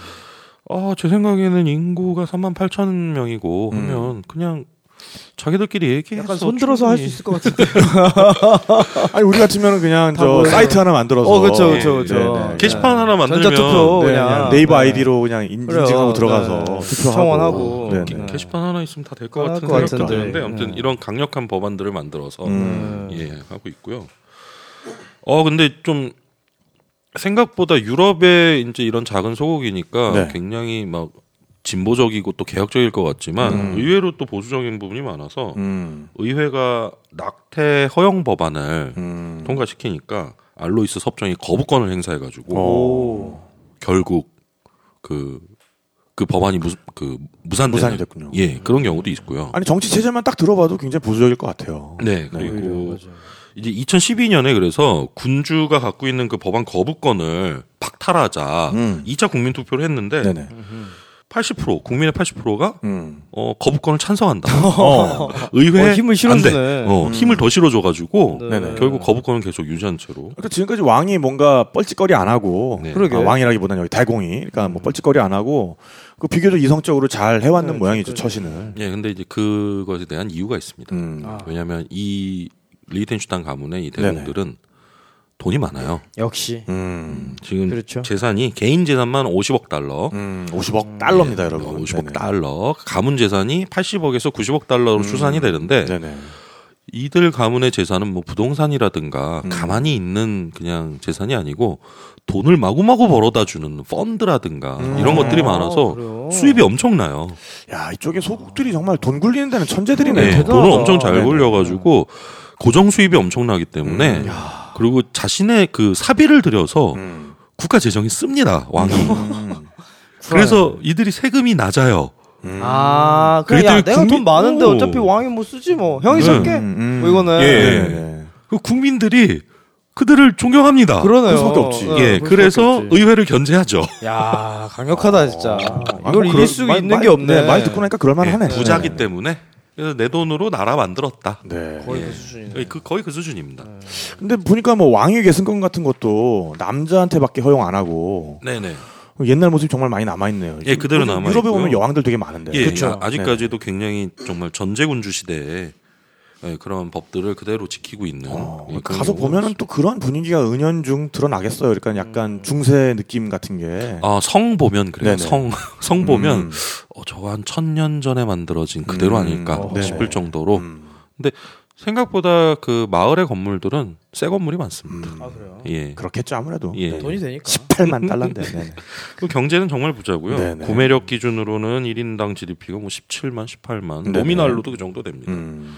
아, 제 생각에는 인구가 삼만 팔천 명이고 음. 하면 그냥. 자기들끼리 얘기해서 약간 손들어서 할 수 있을 것 같은데. 아니 우리 같으면 그냥 저 사이트 하나 만들어서. 어 그렇죠 그렇죠 그렇죠. 게시판 하나 만들면 전자투표 네, 그냥, 그냥 네이버 네. 아이디로 그냥 인증하고 그래요. 들어가서 네. 투표하고. 네, 네. 게시판 하나 있으면 다 될 것 같은 생각도 같은데. 드는데 아무튼 네. 이런 강력한 법안들을 만들어서 음. 예 하고 있고요. 어 근데 좀 생각보다 유럽의 이제 이런 작은 소국이니까 네. 굉장히 막. 진보적이고 또 개혁적일 것 같지만 음. 의외로 또 보수적인 부분이 많아서 음. 의회가 낙태 허용 법안을 음. 통과시키니까 알로이스 섭정이 거부권을 행사해가지고 오. 결국 그, 그 법안이 무, 그 무산되는, 무산이 됐군요. 예, 그런 경우도 있고요. 아니 정치 체제만 딱 들어봐도 굉장히 보수적일 것 같아요. 네, 그리고 네. 이제 이천십이 년에 그래서 군주가 갖고 있는 그 법안 거부권을 박탈하자 음. 이 차 국민투표를 했는데. 네네. 팔십 퍼센트 국민의 팔십 퍼센트가 음. 어, 거부권을 찬성한다. 어. 의회에 어, 힘을 실어주네. 어, 음. 힘을 더 실어줘가지고 네네. 결국 거부권은 계속 유지한 채로. 그러니까 지금까지 왕이 뭔가 뻘짓거리 안 하고, 네. 아, 왕이라기보다는 여기 대공이, 그러니까 뭐 뻘짓거리 안 하고 그 비교적 이성적으로 잘 해왔는 네, 모양이죠 그래. 처신을. 예, 네, 근데 이제 그것에 대한 이유가 있습니다. 음. 아. 왜냐하면 이 리히텐슈타인 가문의 이 대공들은. 네네. 돈이 많아요. 역시 음, 지금 그렇죠. 재산이 개인 재산만 오십억 달러, 음, 오십억 달러입니다, 네, 여러분. 오십억 달러, 가문 재산이 팔십억에서 구십억 달러로 음. 추산이 되는데 네네. 이들 가문의 재산은 뭐 부동산이라든가 음. 가만히 있는 그냥 재산이 아니고 돈을 마구마구 벌어다 주는 펀드라든가 음. 이런 것들이 많아서 아, 수입이 엄청나요. 야 이쪽에 소국들이 정말 돈 굴리는 데는 천재들이네. 네, 돈을 엄청 잘 네네. 굴려가지고 고정 수입이 엄청나기 때문에. 음, 그리고 자신의 그 사비를 들여서 음. 국가 재정이 씁니다 왕이. 음. 그래서 이들이 세금이 낮아요. 음. 아, 그래 야, 내가 국민... 돈 많은데 어차피 왕이 뭐 쓰지 뭐 형이 쓸게. 네. 음. 뭐 이거는. 예. 예. 그 국민들이 그들을 존경합니다. 그러네요. 그럴 수밖에 없지. 네, 예, 그래서 없지. 의회를 견제하죠. 야, 강력하다 진짜. 아, 이걸 이길 수 있는 말, 게 없네. 네, 말 듣고 나니까 그럴만하네. 예, 부자기 네. 때문에. 그래서 내 돈으로 나라 만들었다. 네. 거의 그 수준이네. 그, 거의 그 수준입니다. 네. 근데 보니까 뭐 왕위 계승권 같은 것도 남자한테밖에 허용 안 하고. 네네. 옛날 모습이 정말 많이 남아있네요. 예, 그대로 남아있고. 유럽에 보면 여왕들 되게 많은데. 예, 그렇죠. 아직까지도 네네. 굉장히 정말 전제군주 시대에 네, 그런 법들을 그대로 지키고 있는. 어, 예, 가서 보면은 또 그런 분위기가 은연중 드러나겠어요. 그러니까 약간 음. 중세 느낌 같은 게. 아, 성 보면 그래요. 성, 성 보면 음. 어, 저거 한 천 년 전에 만들어진 그대로 음. 아닐까 어, 싶을 네. 정도로. 음. 근데 생각보다 그 마을의 건물들은 새 건물이 많습니다. 음. 아, 그래요? 예. 그렇겠죠, 아무래도. 예. 돈이 되니까. 십팔만 달러인데. 그 경제는 정말 부자고요. 네네. 구매력 기준으로는 일 인당 지디피가 뭐 십칠만, 십팔만. 네네. 노미날로도 그 정도 됩니다. 음.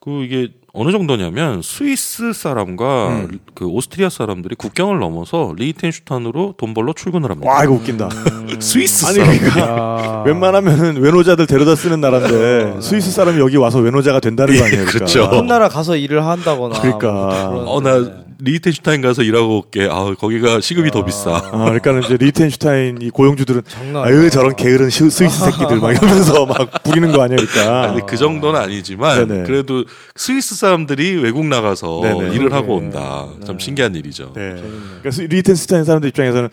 그 이게 어느 정도냐면 스위스 사람과 음. 그 오스트리아 사람들이 국경을 넘어서 리히텐슈타인으로 돈 벌러 출근을 합니다. 와, 이거 웃긴다. 음... 스위스 사람. 아니, 그러니까 웬만하면 외노자들 데려다 쓰는 나라인데 스위스 사람이 여기 와서 외노자가 된다는 거 아니에요? 그러니까. 그렇죠. 한 나라 가서 일을 한다거나. 그러니까. 뭐 어, 나 리히텐슈타인 가서 일하고 올게. 아, 거기가 시급이 아... 더 비싸. 아, 그러니까는 이제 리히텐슈타인 이 고용주들은 아유, 저런 게으른 시, 스위스 새끼들 막 이러면서 막 부리는 거 아니에요? 그러니까. 아니, 그 정도는 아니지만 네네. 그래도 스위스 사람 사람들이 외국 나가서 네네. 일을 하고 온다. 네. 참 신기한 일이죠. 네. 그러니까 리히텐슈타인 사람들 입장에서는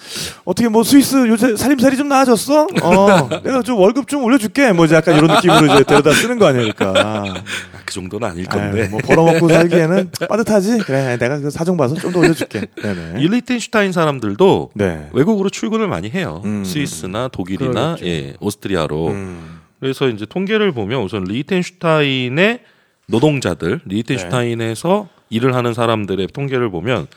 어떻게 뭐 스위스 요새 살림살이 좀 나아졌어? 어, 내가 좀 월급 좀 올려줄게. 뭐 약간 이런 느낌으로 이제 데려다 쓰는 거 아니니까. 그 정도는 아닐 건데. 에이, 뭐 벌어먹고 살기에는 빠듯하지. 그래, 내가 그 사정 봐서 좀 더 올려줄게. 네네. 이 리히텐슈타인 사람들도 네. 외국으로 출근을 많이 해요. 음. 스위스나 독일이나 예, 오스트리아로. 음. 그래서 이제 통계를 보면 우선 리히텐슈타인의 노동자들, 리히텐슈타인에서 네. 일을 하는 사람들의 통계를 보면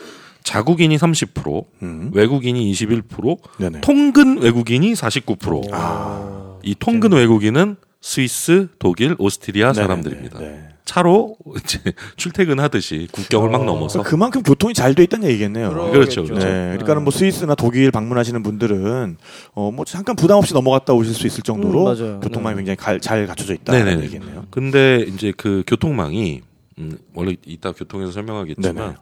자국인이 삼십 퍼센트, 음. 외국인이 이십일 퍼센트, 네네. 통근 외국인이 사십구 퍼센트. 아. 이 통근 네네. 외국인은 스위스, 독일, 오스트리아 네네. 사람들입니다. 네네. 차로 이제 출퇴근하듯이 국경을 어. 막 넘어서. 그만큼 교통이 잘 돼 있다는 얘기겠네요. 그렇죠. 그렇죠. 네. 그러니까는 뭐 스위스나 독일 방문하시는 분들은 어 뭐 잠깐 부담 없이 넘어갔다 오실 수 있을 정도로 음, 교통망이 네. 굉장히 가, 잘 갖춰져 있다는 네네네. 얘기겠네요. 근데 이제 그 교통망이 음, 원래 이따 교통에서 설명하겠지만 네네.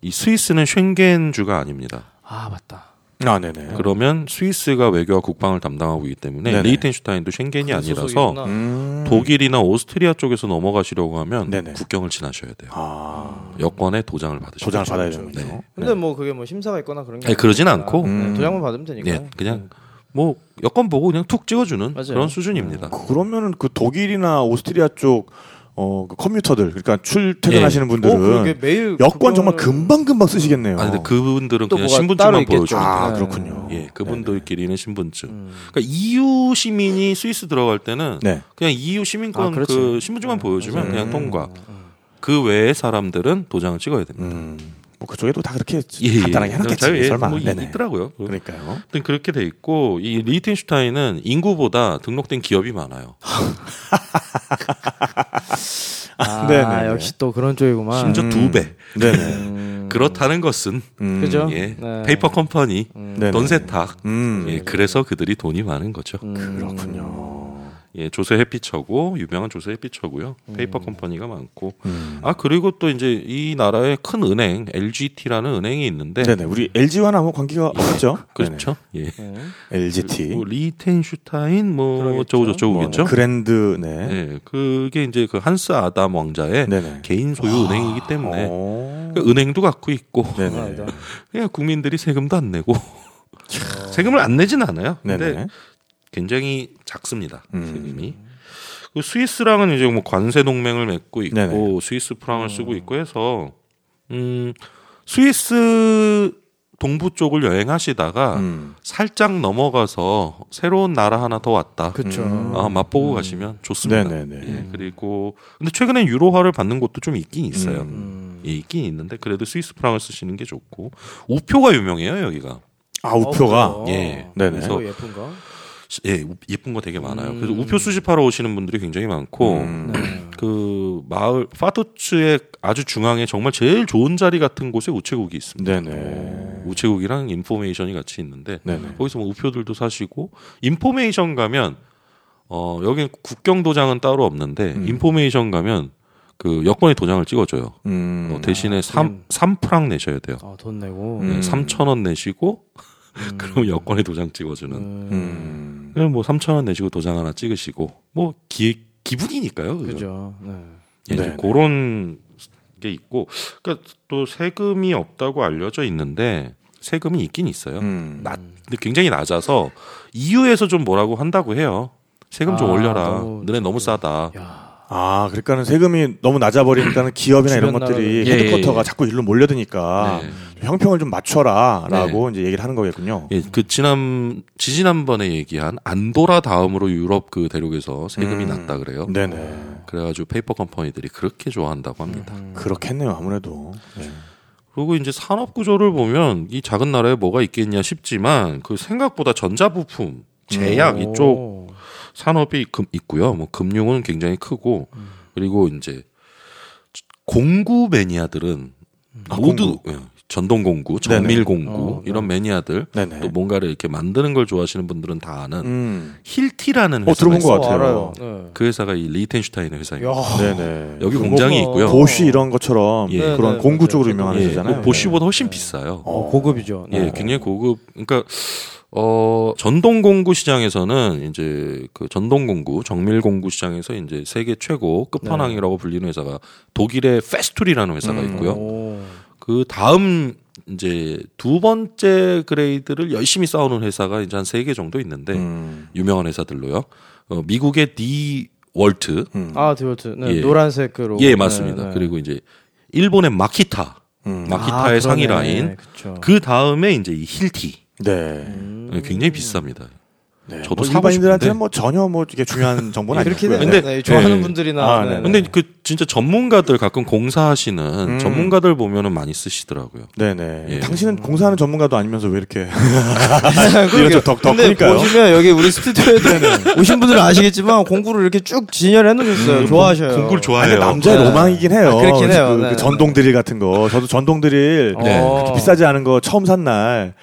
이 스위스는 쉔겐 주가 아닙니다. 아, 맞다. 아, 네네. 그러면 스위스가 외교와 국방을 담당하고 있기 때문에 네네. 리히텐슈타인도 쉔겐이 아니라서 음... 독일이나 오스트리아 쪽에서 넘어가시려고 하면 네네. 국경을 지나셔야 돼요. 아... 여권에 도장을 받으셔야 도장을 받아야 되죠. 네. 근데 뭐 그게 뭐 심사가 있거나 그런 게 네, 그러진 않고 음... 네, 도장만 받으면 되니까. 네, 그냥 뭐 여권 보고 그냥 툭 찍어주는 맞아요. 그런 수준입니다. 어, 그러면은 그 독일이나 오스트리아 쪽 어, 그 컴퓨터들, 그러니까 출퇴근하시는 예. 분들은 어, 매일 여권 그거는... 정말 금방금방 쓰시겠네요. 아, 근데 그분들은 그냥 신분증만 보여주면 아, 네. 그렇군요. 예, 그분들끼리는 신분증. 음. 그러니까 이유 시민이 스위스 들어갈 때는 네. 그냥 이유 시민권 아, 그 신분증만 네. 보여주면 음. 그냥 통과. 음. 그 외의 사람들은 도장을 찍어야 됩니다. 음. 뭐 그쪽에도 다 그렇게 예, 간단하게 예. 해놨겠지. 예, 설마. 뭐 네네. 있더라고요. 그러니까요. 그렇게 돼 있고 이 리히텐슈타인은 인구보다 등록된 기업이 많아요. 아, 네네. 역시 또 그런 쪽이구만. 심지어 음. 두 배. 네네. 음. 그렇다는 것은 음. 그죠? 예, 네. 페이퍼 컴퍼니, 음. 돈세탁. 음. 예, 그래서 그들이 돈이 많은 거죠. 음. 그렇군요. 예, 조세 회피처고 유명한 조세 회피처고요. 음. 페이퍼 컴퍼니가 많고. 음. 아, 그리고 또 이제 이 나라의 큰 은행 엘지티라는 은행이 있는데 네네. 우리 엘지와는 아무 관계가 예. 없죠. 그렇죠. 네네. 예. 네. 엘지티. 뭐, 리히텐슈타인 뭐 저거 저거겠죠. 뭐, 그랜드 네. 예. 그게 이제 그 한스 아담 왕자의 네네. 개인 소유 아. 은행이기 때문에 그러니까 은행도 갖고 있고. 네네. 그냥 국민들이 세금도 안 내고. 세금을 안 내진 않아요. 근데 네네. 굉장히 작습니다. 세금이. 음. 그 스위스랑은 이제 뭐 관세 동맹을 맺고 있고 네네. 스위스 프랑을 음. 쓰고 있고 해서 음, 스위스 동부 쪽을 여행하시다가 음. 살짝 넘어가서 새로운 나라 하나 더 왔다. 그렇죠. 아, 맛보고 음. 가시면 좋습니다. 네네네. 예, 그리고 근데 최근에 유로화를 받는 곳도 좀 있긴 있어요. 음. 예, 있긴 있는데 그래도 스위스 프랑을 쓰시는 게 좋고 우표가 유명해요 여기가. 아 우표가. 어, 예. 네네. 그래서 예쁜가? 예, 예쁜 거 되게 많아요. 음. 그래서 우표 수집하러 오시는 분들이 굉장히 많고, 음. 네. 그 마을 파두츠의 아주 중앙에 정말 제일 좋은 자리 같은 곳에 우체국이 있습니다. 네네. 우체국이랑 인포메이션이 같이 있는데 네네. 거기서 뭐 우표들도 사시고, 인포메이션 가면 어 여기 국경 도장은 따로 없는데 음. 인포메이션 가면 그 여권에 도장을 찍어줘요. 음. 어, 대신에 삼 프랑 내셔야 돼요. 아, 돈 내고 네, 음. 삼천 원 내시고. 음. 그럼 여권에 도장 찍어주는. 음. 그럼 뭐 삼천 원 내시고 도장 하나 찍으시고 뭐 기, 기분이니까요. 그죠. 네. 예, 이제 그런 게 있고, 그러니까 또 세금이 없다고 알려져 있는데 세금이 있긴 있어요. 음. 낮, 근데 굉장히 낮아서 이유에서 좀 뭐라고 한다고 해요. 세금 좀 아, 올려라. 너무, 너네 너무 싸다. 야. 아, 그러니까는 세금이 너무 낮아버리니까는 기업이나 이런 것들이 헤드쿼터가 예, 예. 자꾸 일로 몰려드니까 네. 형평을 좀 맞춰라라고 네. 이제 얘기를 하는 거겠군요. 예, 그 지난 지지난번에 얘기한 안도라 다음으로 유럽 그 대륙에서 세금이 음. 낮다 그래요. 네네. 그래가지고 페이퍼 컴퍼니들이 그렇게 좋아한다고 합니다. 음. 그렇겠네요, 아무래도. 네. 그리고 이제 산업 구조를 보면 이 작은 나라에 뭐가 있겠냐 싶지만 그 생각보다 전자부품, 제약 음. 이쪽. 산업이 금, 있고요. 뭐 금융은 굉장히 크고 음. 그리고 이제 공구 매니아들은 아, 모두 공구. 예, 전동 공구, 정밀 공구 어, 이런 네. 매니아들 네네. 또 뭔가를 이렇게 만드는 걸 좋아하시는 분들은 다 아는 음. 힐티라는 회사가 어, 들어본 것 같아요. 네. 그 회사가 이 리히텐슈타인 회사입니다. 네네. 여기 공장이 있고요. 보쉬 이런 것처럼 예. 그런 네, 공구 네, 쪽으로 유명한 예. 회사잖아요. 보쉬보다 훨씬 네. 비싸요. 어, 고급이죠. 네. 예, 굉장히 고급. 그러니까. 어, 전동 공구 시장에서는 이제 그 전동 공구, 정밀 공구 시장에서 이제 세계 최고 끝판왕이라고 네. 불리는 회사가 독일의 페스툴이라는 회사가 음, 있고요. 오. 그 다음 이제 두 번째 그레이드를 열심히 쌓아오는 회사가 이제 한 세 개 정도 있는데 음. 유명한 회사들로요. 어, 미국의 디월트. 음. 아, 디월트. 네, 예. 노란색 그 로고. 예, 맞습니다. 네, 네. 그리고 이제 일본의 마키타. 음. 마키타의 아, 상위 라인. 그쵸. 그 다음에 이제 이 힐티. 네. 음... 굉장히 비쌉니다. 네. 저도 뭐 사고 일반인들한테는 뭐 전혀 뭐 이게 중요한 정보는 아니고요. 그런데 네. 좋아하는 네. 분들이나. 아, 네. 근데 그 진짜 전문가들 가끔 공사하시는 음. 전문가들 보면은 많이 쓰시더라고요. 네네. 예. 당신은 공사하는 전문가도 아니면서 왜 이렇게 이렇게 덕덕하니까요. 보시면 여기 우리 스튜디오에도 오신 분들은 아시겠지만 공구를 이렇게 쭉 진열해 놓으셨어요. 음, 좋아하셔요. 공구를 좋아해요. 남자의 네. 로망이긴 해요. 아, 그렇긴 해요. 그, 네. 그 전동 드릴 같은 거. 저도 전동 드릴 네. 그렇게 비싸지 않은 거 처음 산 날.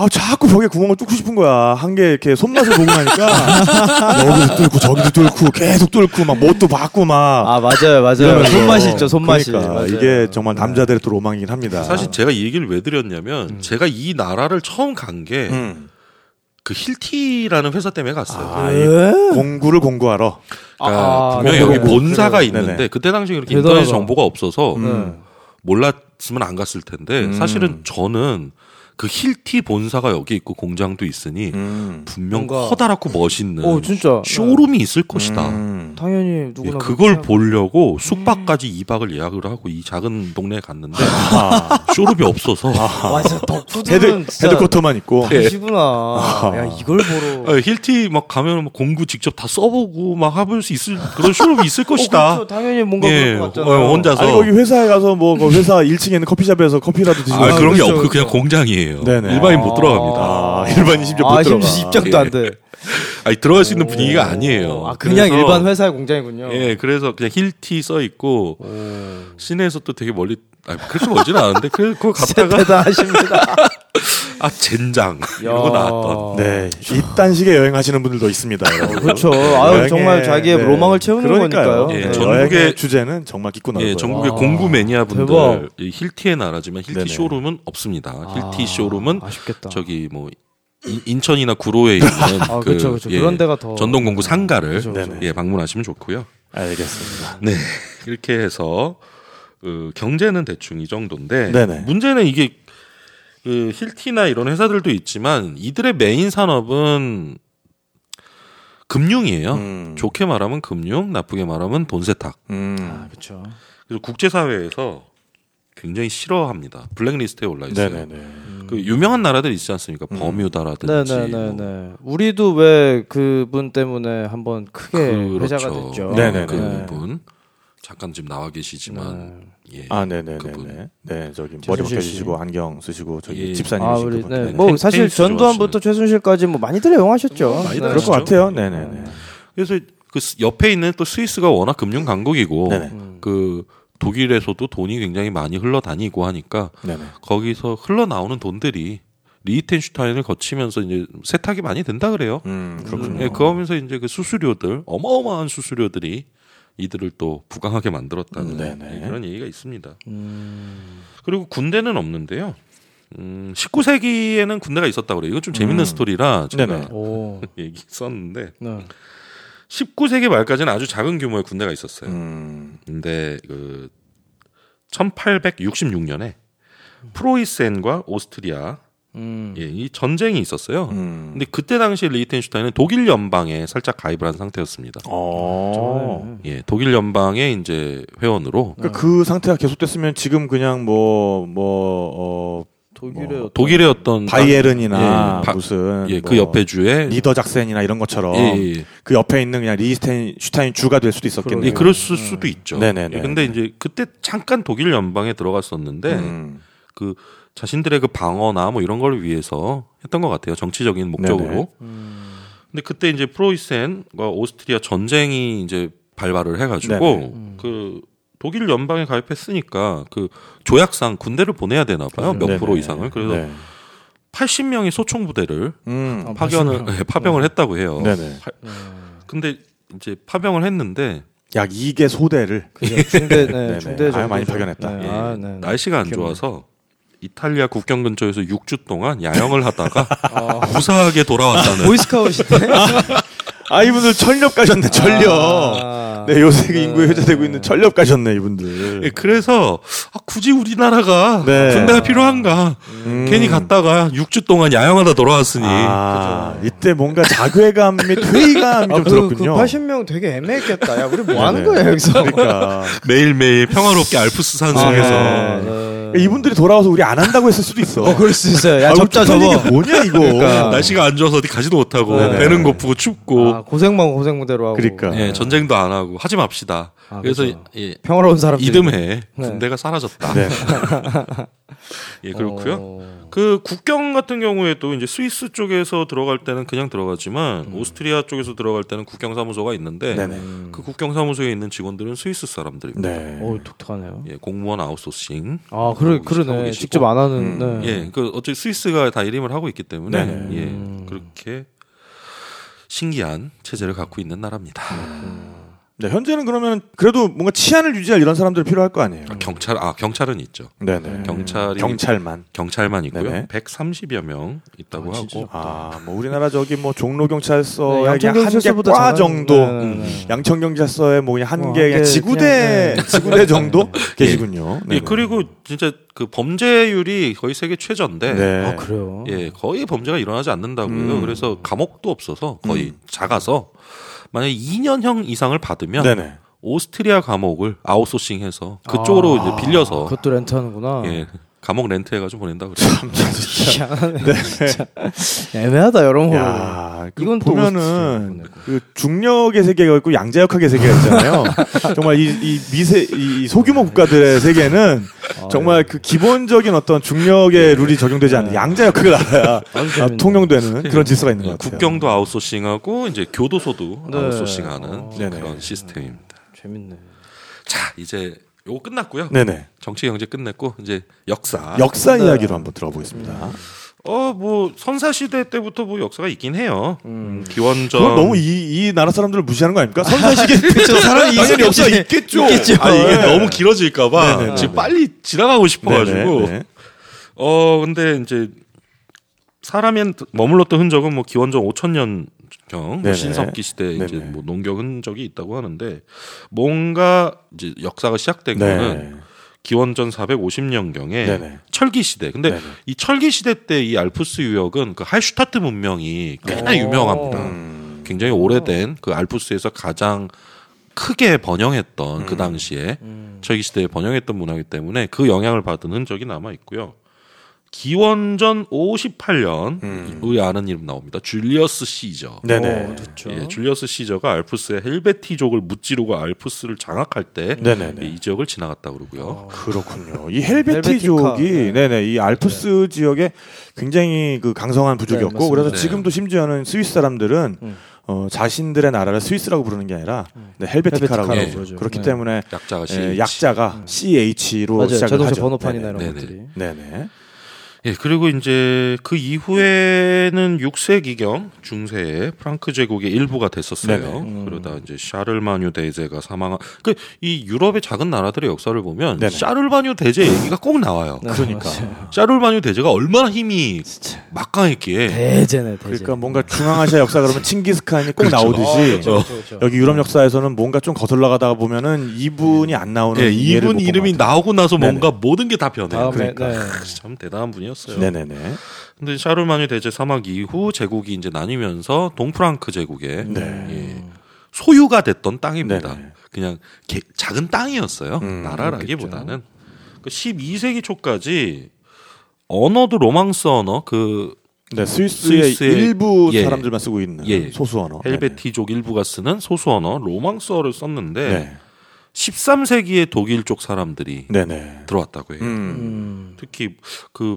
아, 자꾸 벽에 구멍을 뚫고 싶은 거야. 한 개 이렇게 손맛을 보고 나니까 여기도 뚫고 저기도 뚫고 계속 뚫고 막 못도 받고 막. 아, 맞아요, 맞아요. 손맛이 있죠, 손맛이. 그러니까 이게 정말 남자들의 또 로망이긴 합니다. 사실 제가 이 얘기를 왜 드렸냐면 음. 제가 이 나라를 처음 간 게 음. 그 힐티라는 회사 때문에 갔어요. 아, 예? 공구를 공구하러. 그러니까 아, 분명히 여기 공구. 본사가 있는데 네네. 그때 당시 그렇게 인터넷 정보가 없어서 음. 몰랐으면 안 갔을 텐데 음. 사실은 저는. 그 힐티 본사가 여기 있고 공장도 있으니 음. 분명 뭔가... 커다랗고 멋있는 어, 진짜. 쇼룸이 있을 것이다. 음. 당연히 누구나 예, 그걸 보려고 음. 숙박까지 이 박을 예약을 하고 이 작은 동네에 갔는데 아. 쇼룸이 없어서 아. 와, 진짜 덕후들은 헤드, 헤드쿼터만 있고 아시구나. 아. 야, 이걸 보러 아, 힐티 막 가면 막 공구 직접 다 써보고 막 해볼 수 있을 그런 쇼룸이 있을 것이다. 어, 그렇죠. 당연히 뭔가 예. 그럴 것 같잖아요. 어, 혼자서 아니 거기 회사에 가서 뭐 그 회사 일 층에 있는 커피숍에서 커피라도 드시고 아, 그런 게 없고 그렇죠. 그냥 공장이에요. 네네. 일반인 못 들어갑니다. 아~ 일반인 심지어 못 아, 들어가. 심지어 입장도 예. 안 돼. 아니, 들어갈 수 있는 분위기가 아니에요. 아, 그냥 그래서, 일반 회사의 공장이군요. 예, 그래서 그냥 힐티 써 있고 오. 시내에서 또 되게 멀리, 아, 그렇게 멀지는 않은데 그거 갔다가 대단하십니다. 아, 젠장 이런 거 나왔던. 네, 이딴 식의 여행하시는 분들도 있습니다. 그렇죠. 아유, 정말 자기의 네. 로망을 채우는 그러니까요. 거니까요. 예, 네. 전국의 주제는 정말 깊고 넓어요. 예, 전국의 아, 공구 매니아 분들 힐티의 나라지만 힐티 네네. 쇼룸은 없습니다. 아, 힐티 쇼룸은 아쉽겠다. 저기 뭐 인, 인천이나 구로에 있는 아, 그 그쵸, 그쵸. 예, 그런 데가 더 전동 공구 상가를 그쵸, 그쵸. 예, 방문하시면 좋고요. 알겠습니다. 네, 이렇게 해서 그 경제는 대충 이 정도인데 네네. 문제는 이게 그 힐티나 이런 회사들도 있지만 이들의 메인 산업은 금융이에요. 음. 좋게 말하면 금융, 나쁘게 말하면 돈 세탁. 음. 아, 그렇죠. 그래서 국제사회에서 굉장히 싫어합니다. 블랙리스트에 올라 있어요. 음. 그 유명한 나라들 있지 않습니까? 음. 버뮤다라든지. 네네네. 우리도 왜 그분 때문에 한번 크게 그렇죠. 회자가 됐죠. 네네네. 그분. 잠깐 지금 나와 계시지만 네. 예, 아 네네네 그분 네 저기 머리 벗겨지시고 안경 쓰시고 저기 예. 집사님이신 아, 네. 네. 뭐 사실 전두환부터 최순실까지 뭐 많이들 애용하셨죠. 뭐 많이들 네. 그럴 것 같아요. 네네네. 그래서 그 옆에 있는 또 스위스가 워낙 금융 강국이고 음. 그 독일에서도 돈이 굉장히 많이 흘러다니고 하니까 네네. 거기서 흘러나오는 돈들이 리히텐슈타인을 거치면서 이제 세탁이 많이 된다 그래요. 음, 그렇군요. 예, 그러면서 이제 그 수수료들 어마어마한 수수료들이 이들을 또 부강하게 만들었다는 음, 그런 얘기가 있습니다. 음... 그리고 군대는 없는데요. 음, 십구 세기에는 군대가 있었다고 그래요. 이거 좀 재밌는 음. 스토리라 제가 얘기 썼는데 네. 십구 세기 말까지는 아주 작은 규모의 군대가 있었어요. 음. 근데 그 천팔백육십육 년에 프로이센과 오스트리아 음. 예, 이 전쟁이 있었어요. 음. 근데 그때 당시 리히텐슈타인은 독일 연방에 살짝 가입을 한 상태였습니다. 아~ 예, 독일 연방의 이제 회원으로. 그러니까 그 상태가 계속됐으면 지금 그냥 뭐뭐 뭐, 어, 독일의 뭐, 독일의 어떤 바이에른이나 예, 바, 무슨 예, 그 뭐, 옆에 주에 리더 작센이나 이런 것처럼 예, 예. 그 옆에 있는 그냥 리히텐슈타인 주가 될 수도 있었겠네요. 예, 그럴 수, 음. 수도 있죠. 네네네. 예, 근데 이제 그때 잠깐 독일 연방에 들어갔었는데 음. 그. 자신들의 그 방어나 뭐 이런 걸 위해서 했던 것 같아요. 정치적인 목적으로. 음. 근데 그때 이제 프로이센과 오스트리아 전쟁이 이제 발발을 해가지고 음. 그 독일 연방에 가입했으니까 그 조약상 군대를 보내야 되나 봐요. 몇 네네. 프로 이상을. 그래서 네. 팔십 명의 소총부대를 음. 파견을, 아, 네, 파병을 네. 했다고 해요. 네네. 파, 근데 이제 파병을 했는데 약 두 개 소대를. 중대, 네, 중대 아, 많이 파견했다. 네. 아, 네. 네. 날씨가 안 좋아서 이탈리아 국경 근처에서 육 주 동안 야영을 하다가 아. 무사하게 돌아왔다는. 보이스카우트시네. 아, 이분들 전력 가셨네, 전력. 아. 네, 요새 네. 인구에 회자되고 있는 전력 가셨네, 이분들. 네, 그래서, 아, 굳이 우리나라가 네. 군대가 필요한가. 음. 괜히 갔다가 육 주 동안 야영하다 돌아왔으니. 아, 그렇죠. 이때 뭔가 자괴감 및 회의감이 아, 좀 그, 들었군요. 그 팔십 명 되게 애매했겠다. 야, 우리 뭐 하는 거야, 여기서. 그러니까. 매일매일 평화롭게 알프스 산속에서. 아, 네. 네. 이분들이 돌아와서 우리 안 한다고 했을 수도 있어. 어, 그럴 수 있어요. 야, 아, 접자 저거. 이게 뭐냐 이거. 그러니까. 날씨가 안 좋아서 어디 가지도 못하고 네네. 배는 고프고 춥고 아, 고생만 고생무대로 하고. 그러니까. 예, 전쟁도 안 하고 하지 맙시다. 아, 그래서 그렇죠. 예, 평화로운 사람들 이듬해 네. 군대가 사라졌다. 네. 예, 그렇고요. 어... 그 국경 같은 경우에도 이제 스위스 쪽에서 들어갈 때는 그냥 들어가지만 음. 오스트리아 쪽에서 들어갈 때는 국경 사무소가 있는데 네네. 그 국경 사무소에 있는 직원들은 스위스 사람들입니다. 네. 오, 독특하네요. 예, 공무원 아웃소싱. 아, 그래, 그러네. 직접 안 하는. 음. 네. 예, 그 어차피 스위스가 다 일임을 하고 있기 때문에 네네. 예, 음. 그렇게 신기한 체제를 갖고 있는 나라입니다. 음. 네, 현재는 그러면 그래도 뭔가 치안을 유지할 이런 사람들 필요할 거 아니에요. 아, 경찰, 아 경찰은 있죠. 네네. 경찰이 경찰만 경찰만 있고요. 네네. 백삼십여 명 있다고 아, 하고. 아, 뭐 우리나라 저기 뭐 종로 경찰서 네, 한개과 정도, 음, 양천 경찰서에 뭐 한개 네, 지구대 그냥, 네. 지구대 정도 계시군요. 네. 예, 그리고 진짜 그 범죄율이 거의 세계 최저인데. 네. 아, 그래요. 예, 거의 범죄가 일어나지 않는다고요. 음. 그래서 감옥도 없어서 거의 음. 작아서. 만약에 이 년형 이상을 받으면 네네. 오스트리아 감옥을 아웃소싱해서 그쪽으로 아~ 이제 빌려서 그것도 렌트하는구나. 예, 감옥 렌트해가지고 보낸다 그래요. 참 희한하네. 네. 애매하다 이런 거. 이건 보면은 그 중력의 세계가 있고 양자역학의 세계가 있잖아요. 정말 이, 이 미세 이 소규모 국가들의 세계는 아, 정말 네. 그 기본적인 어떤 중력의 네. 룰이 적용되지 않는 네. 양자역학을 알아야 아, 통용되는 그런 질서가 있는 네. 것 같아요. 국경도 아웃소싱하고 이제 교도소도 네. 아웃소싱하는 아, 그런 네네. 시스템입니다. 재밌네. 자 이제. 요거 끝났고요. 네네. 정치 경제 끝냈고 이제 역사. 역사 이야기로 네. 한번 들어보겠습니다. 음. 어, 뭐 선사 시대 때부터 뭐 역사가 있긴 해요. 음. 기원전. 그건 너무 이, 이 나라 사람들을 무시하는 거 아닙니까? 선사 시대 때 사람이 이전에 역사 있겠죠. 있겠죠. 아, 이게 네. 너무 길어질까봐 네네. 지금 빨리 지나가고 싶어가지고. 네네. 어, 근데 이제 사람이 머물렀던 흔적은 뭐 기원전 오천 년. 경 신석기 시대 이제 뭐 농경 흔적이 있다고 하는데 뭔가 이제 역사가 시작된 네네. 거는 기원전 사백오십 년 경에 철기 시대. 근데 네네. 이 철기 시대 때 이 알프스 유역은 그 할슈타트 문명이 꽤나 유명합니다. 음. 굉장히 오래된 그 알프스에서 가장 크게 번영했던 음. 그 당시에 음. 철기 시대에 번영했던 문화이기 때문에 그 영향을 받은 흔적이 남아 있고요. 기원전 오십팔 년의 음. 아는 이름 나옵니다. 줄리어스 시저. 네네. 오, 예, 줄리어스 시저가 알프스의 헬베티족을 무찌르고 알프스를 장악할 때 이 지역을 지나갔다 그러고요. 아, 그렇군요. 이 헬베티족이 네. 네네 이 알프스 네. 지역에 굉장히 그 강성한 부족이었고 네, 그래서 네. 지금도 심지어는 스위스 사람들은 음. 어, 자신들의 나라를 스위스라고 부르는 게 아니라 네, 헬베티카라고 네. 부르죠. 그렇기 네. 때문에 약자가, 에, 약자가 씨에이치로 맞아요. 시작을 자동차 하죠. 번호판이나 네네. 이런 것들이. 네네. 예, 그리고 이제 그 이후에는 육 세기경 중세에 프랑크 제국의 일부가 됐었어요. 음. 그러다 이제 샤를마뉴 대제가 사망한, 그, 이 유럽의 작은 나라들의 역사를 보면 네네. 샤를마뉴 대제 얘기가 꼭 나와요. 네, 그러니까. 맞아요. 샤를마뉴 대제가 얼마나 힘이 진짜. 막강했기에. 대제네, 대제. 그러니까 뭔가 중앙아시아 역사 그러면 칭기스칸이 꼭 그렇죠. 나오듯이. 어, 그렇죠, 그렇죠, 그렇죠. 여기 유럽 역사에서는 뭔가 좀 거슬러가다가 보면은 이분이 안 나오는. 예, 이분 이름이 나오고 나서 뭔가 네네. 모든 게 다 변해요. 아, 그러니까. 네, 네. 참 대단한 분이었어요. 있었어요. 네네네. 근데 샤르마뉴 대제 사막 이후 제국이 이제 나뉘면서 동프랑크 제국의 네. 예, 소유가 됐던 땅입니다. 네네. 그냥 개, 작은 땅이었어요. 음, 나라라기보다는. 그 십이 세기 초까지 언어도 로망스 언어 그 네, 스위스의, 스위스의 일부 예, 사람들만 쓰고 있는 예, 소수 언어. 헬베티족 일부가 쓰는 소수 언어 로망스어를 썼는데 네. 십삼 세기에 독일 쪽 사람들이 네네. 들어왔다고 해요. 음. 특히 그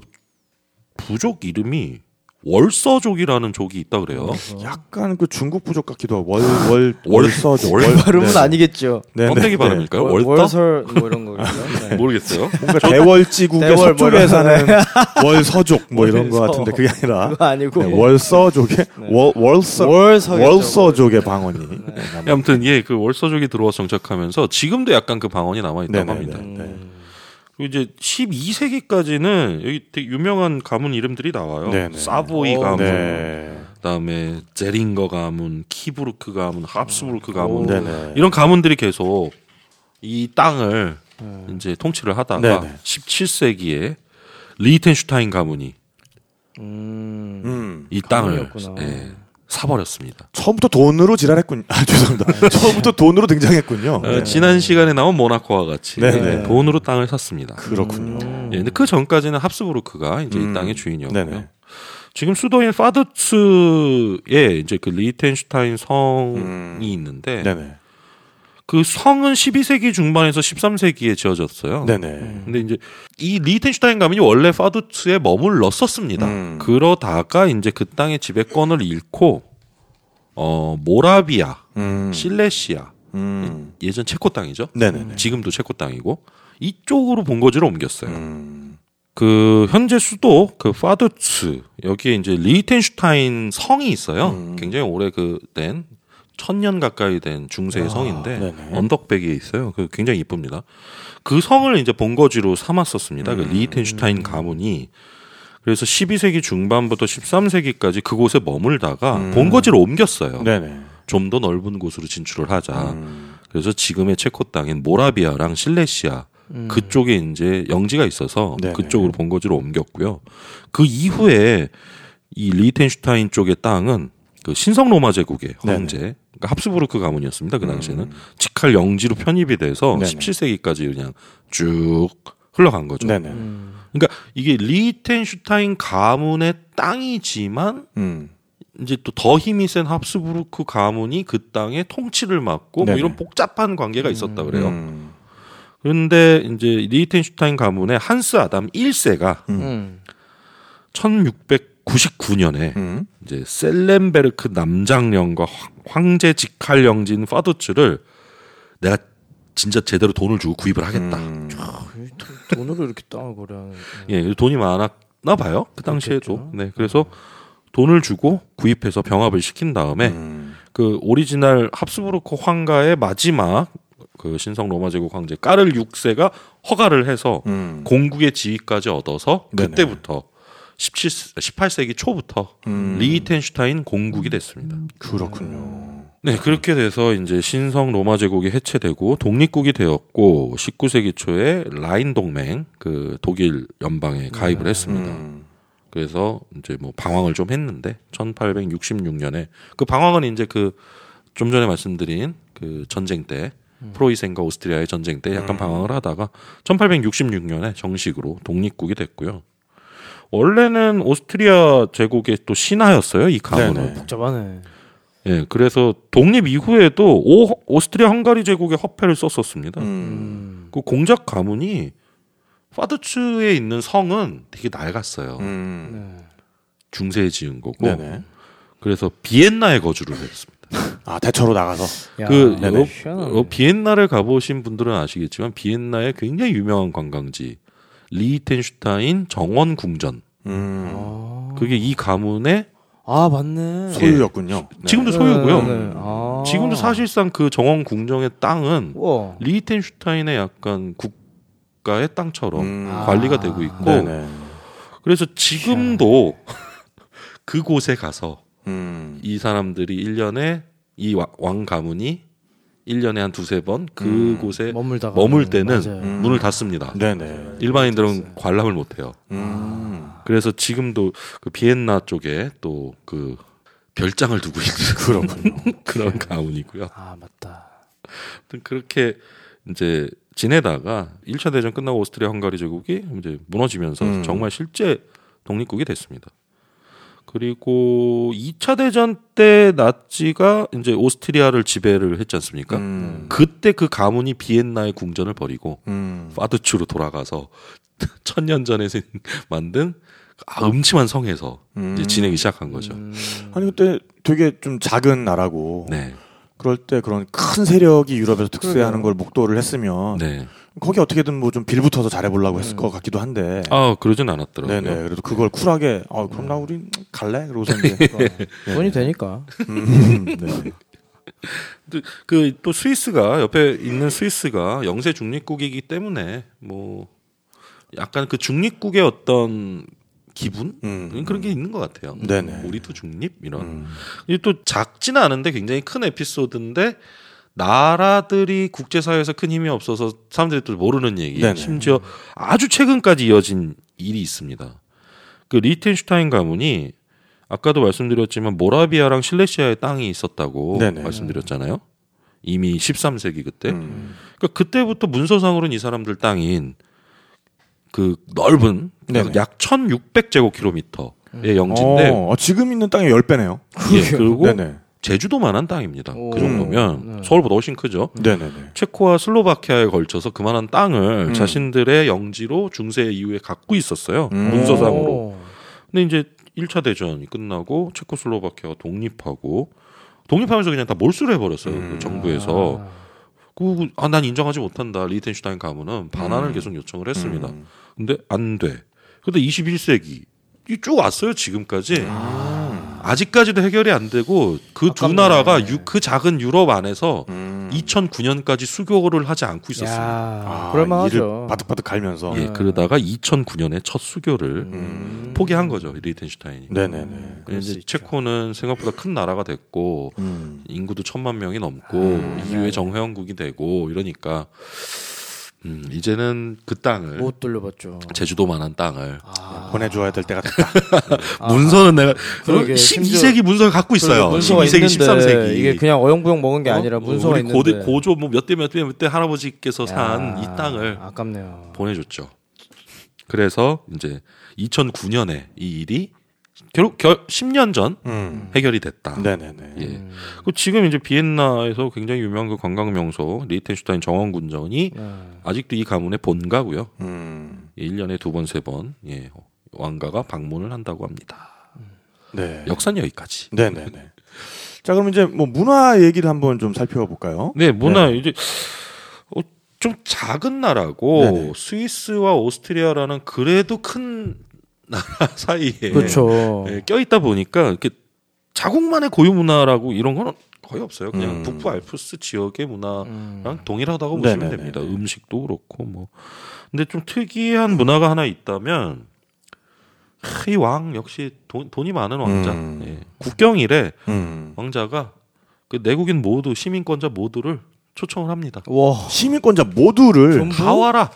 부족 이름이 월서족이라는 족이 있다 그래요. 어. 약간 그 중국 부족 같기도 하고 월, 월, 월서족. 월 발음은 네. 아니겠죠. 번데기 발음일까요? 월, 월설 뭐 이런 거겠죠. 네. 모르겠어요. 뭔가 대월지국의 서쪽에 사는 월서족 뭐 이런 거 같은데 그게 아니라 그거 아니고 네. 월서족의 네. 월, 월서, 월서족의 방언이. 네. 아무튼 예, 그 월서족이 들어와 정착하면서 지금도 약간 그 방언이 남아있다고 네네네. 합니다. 음. 이제 십이 세기까지는 여기 되게 유명한 가문 이름들이 나와요. 네네. 사보이 가문, 오, 네. 그다음에 제링거 가문, 키부르크 가문, 합스부르크 가문 오, 이런 가문들이 계속 이 땅을 네. 이제 통치를 하다가 네네. 십칠 세기에 리히텐슈타인 가문이 음, 이 땅을 예, 사버렸습니다. 처음부터 돈으로 지랄했군요. 아, 죄송합니다. 처음부터 돈으로 등장했군요. 네. 지난 시간에 나온 모나코와 같이 네네. 돈으로 땅을 샀습니다. 그렇군요. 음. 예, 근데 그 전까지는 합스부르크가 이제 음. 이 땅의 주인이었고요. 네네. 지금 수도인 파두츠에 이제 그 리히텐슈타인 성이 음. 있는데 네네. 그 성은 십이 세기 중반에서 십삼 세기에 지어졌어요. 네네. 음. 근데 이제 이 리히텐슈타인 가문이 원래 파두츠에 머물렀었습니다. 음. 그러다가 이제 그 땅의 지배권을 잃고 어 모라비아, 음. 실레시아, 음. 예전 체코 땅이죠. 네네. 지금도 체코 땅이고 이쪽으로 본거지로 옮겼어요. 음. 그 현재 수도 그 파두츠 여기에 이제 리히텐슈타인 성이 있어요. 음. 굉장히 오래 그 된. 천년 가까이 된 중세의 아, 성인데 네네. 언덕배기에 있어요. 그 굉장히 이쁩니다. 그 성을 이제 본거지로 삼았었습니다. 음. 그 리히텐슈타인 가문이 그래서 십이 세기 중반부터 십삼 세기까지 그곳에 머물다가 음. 본거지로 옮겼어요. 좀 더 넓은 곳으로 진출을 하자. 음. 그래서 지금의 체코 땅인 모라비아랑 실레시아 음. 그쪽에 이제 영지가 있어서 네네. 그쪽으로 본거지로 옮겼고요. 그 이후에 이 리히텐슈타인 쪽의 땅은 그 신성 로마 제국의 황제, 그러니까 합스부르크 가문이었습니다. 그 당시에는 음. 직할 영지로 편입이 돼서 네네. 십칠 세기까지 그냥 쭉 흘러간 거죠. 네네. 음. 그러니까 이게 리히텐슈타인 가문의 땅이지만 음. 이제 또 더 힘이 센 합스부르크 가문이 그 땅의 통치를 맡고 뭐 이런 복잡한 관계가 있었다 그래요. 음. 그런데 이제 리히텐슈타인 가문의 한스 아담 일 세가 음. 천육백구십구 년에 음. 이제 셀렌베르크 남장령과 황제 직할 영지인 파두츠를 내가 진짜 제대로 돈을 주고 구입을 하겠다. 음. 돈으로 이렇게 땅을 거래하는. 예, 돈이 많았나 봐요. 그 당시에도. 네, 그래서 돈을 주고 구입해서 병합을 시킨 다음에 음. 그 오리지널 합스부르크 황가의 마지막 그 신성 로마 제국 황제 까를 육 세가 허가를 해서 음. 공국의 지위까지 얻어서 그때부터. 네네. 십팔 세기 초부터 음. 리히텐슈타인 공국이 됐습니다. 그렇군요. 네, 그렇게 돼서 이제 신성 로마 제국이 해체되고 독립국이 되었고 십구 세기 초에 라인 동맹 그 독일 연방에 가입을 네. 했습니다. 음. 그래서 이제 뭐 방황을 좀 했는데 천팔백육십육 년에 그 방황은 이제 그 좀 전에 말씀드린 그 전쟁 때 음. 프로이센과 오스트리아의 전쟁 때 약간 음. 방황을 하다가 천팔백육십육 년에 정식으로 독립국이 됐고요. 원래는 오스트리아 제국의 또 신하였어요, 이 가문은. 복잡하네. 예, 그래서 독립 이후에도 오, 오스트리아 헝가리 제국의 화폐를 썼었습니다. 음. 그 공작 가문이 파두츠에 있는 성은 되게 낡았어요. 음. 네. 중세에 지은 거고. 네네. 그래서 비엔나에 거주를 했습니다. 아, 대처로 나가서. 야, 그 어, 어, 비엔나를 가보신 분들은 아시겠지만 비엔나의 굉장히 유명한 관광지. 리히텐슈타인 정원 궁전. 음. 아. 그게 이 가문의 아 맞네 소유였군요. 네. 지금도 소유고요. 네, 네. 아. 지금도 사실상 그 정원 궁정의 땅은 우와. 리히텐슈타인의 약간 국가의 땅처럼 음. 관리가 아. 되고 있고. 네네. 그래서 지금도 그곳에 가서 음. 이 사람들이 일 년에 이 왕 가문이 일 년에 한 두세 번 그곳에 음. 머물다가 머물 때는 맞아요. 문을 닫습니다. 네네. 일반인들은 관람을 못해요. 음. 그래서 지금도 그 비엔나 쪽에 또 그 별장을 두고 있는 그런 그런 가운이고요. 아 맞다. 그렇게 이제 지내다가 일 차 대전 끝나고 오스트리아 헝가리 제국이 이제 무너지면서 음. 정말 실제 독립국이 됐습니다. 그리고 이 차 대전 때 나치가 이제 오스트리아를 지배를 했지 않습니까? 음. 그때 그 가문이 비엔나의 궁전을 버리고 음. 파두츠로 돌아가서 천년 전에 만든 아, 음침한 성에서 음. 이제 지내기 시작한 거죠. 음. 아니 그때 되게 좀 작은 나라고 네. 그럴 때 그런 큰 세력이 유럽에서 득세하는 그러네요. 걸 목도를 했으면 네. 거기 어떻게든 뭐 좀 빌붙어서 잘해보려고 했을 것 같기도 한데 아 그러진 않았더라고요. 네네. 그래도 그걸 네. 쿨하게 아 그럼 나 우리 갈래? 그러고서 이제 돈이 되니까. 음, 네. 그 또 스위스가 옆에 있는 스위스가 영세 중립국이기 때문에 뭐 약간 그 중립국의 어떤 기분 음. 그런 게 있는 것 같아요. 네네. 우리도 중립 이런. 음. 이게 또 작지는 않은데 굉장히 큰 에피소드인데. 나라들이 국제사회에서 큰 힘이 없어서 사람들이 또 모르는 얘기 네네. 심지어 아주 최근까지 이어진 일이 있습니다. 그 리히텐슈타인 가문이 아까도 말씀드렸지만 모라비아랑 실레시아의 땅이 있었다고 네네. 말씀드렸잖아요. 이미 십삼 세기 그때 음. 그러니까 그때부터 문서상으로는 이 사람들 땅인 그 넓은 네네. 약 천육백 제곱킬로미터의 음. 영지인데 어, 지금 있는 땅의 십 배네요. 예, 그리고 네네. 제주도만한 땅입니다. 오, 그 정도면 네. 서울보다 훨씬 크죠. 네네네. 체코와 슬로바키아에 걸쳐서 그만한 땅을 음. 자신들의 영지로 중세 이후에 갖고 있었어요. 음. 문서상으로. 근데 이제 일 차 대전이 끝나고 체코슬로바키아가 독립하고 독립하면서 그냥 다 몰수를 해버렸어요. 음. 그 정부에서. 아. 그, 아, 난 인정하지 못한다. 리히텐슈타인 가문은 반환을 음. 계속 요청을 했습니다. 음. 근데 안 돼. 근데 이십일 세기 쭉 왔어요. 지금까지. 아. 아직까지도 해결이 안 되고 그 두 나라가 유, 그 작은 유럽 안에서 음. 이천구 년까지 수교를 하지 않고 있었습니다. 아, 그럴만 하죠. 바득바득 갈면서. 예, 그러다가 이천구 년에 첫 수교를 음. 포기한 거죠. 리히텐슈타인이. 네네네. 이제 체코는 생각보다 큰 나라가 됐고 음. 인구도 천만 명이 넘고 아, 이후에 정회원국이 되고 이러니까 음, 이제는 그 땅을 못 돌려봤죠. 제주도만한 땅을 아... 보내줘야 될 때가 됐다. 문서는 아... 내가 그러게, 십이 세기 문서를 갖고 있어요. 문서가 십이 세기, 십삼 세기 이게 그냥 어영부영 먹은 게 아니라 어? 문서가 우리 있는데 고대, 고조 뭐 몇 대 몇 대 몇 대 할아버지께서 산 이 땅을 아깝네요. 보내줬죠. 그래서 이제 이천구 년에 이 일이 결국 십 년 전 음. 해결이 됐다. 네네네. 예. 음. 지금 이제 비엔나에서 굉장히 유명한 그 관광 명소 리히텐슈타인 정원군전이 음. 아직도 이 가문의 본가고요. 음. 일 년에 두 번, 세 번 예. 왕가가 방문을 한다고 합니다. 음. 네. 역사는 여기까지. 네네네. 자, 그럼 이제 뭐 문화 얘기를 한번 좀 살펴볼까요? 네, 문화 네. 이제. 어, 좀 작은 나라고 네네. 스위스와 오스트리아라는 그래도 큰 나라 사이에 그렇죠. 예, 껴있다 보니까 이렇게 자국만의 고유 문화라고 이런 건 거의 없어요. 그냥 음. 북부 알프스 지역의 문화랑 음. 동일하다고 보시면 네네네. 됩니다. 음식도 그렇고 뭐. 근데 좀 특이한 문화가 하나 있다면 이 왕 역시 돈, 돈이 많은 왕자. 음. 예. 국경일에 음. 왕자가 그 내국인 모두 시민권자 모두를 초청을 합니다. 와. 시민권자 모두를 전부? 다 와라.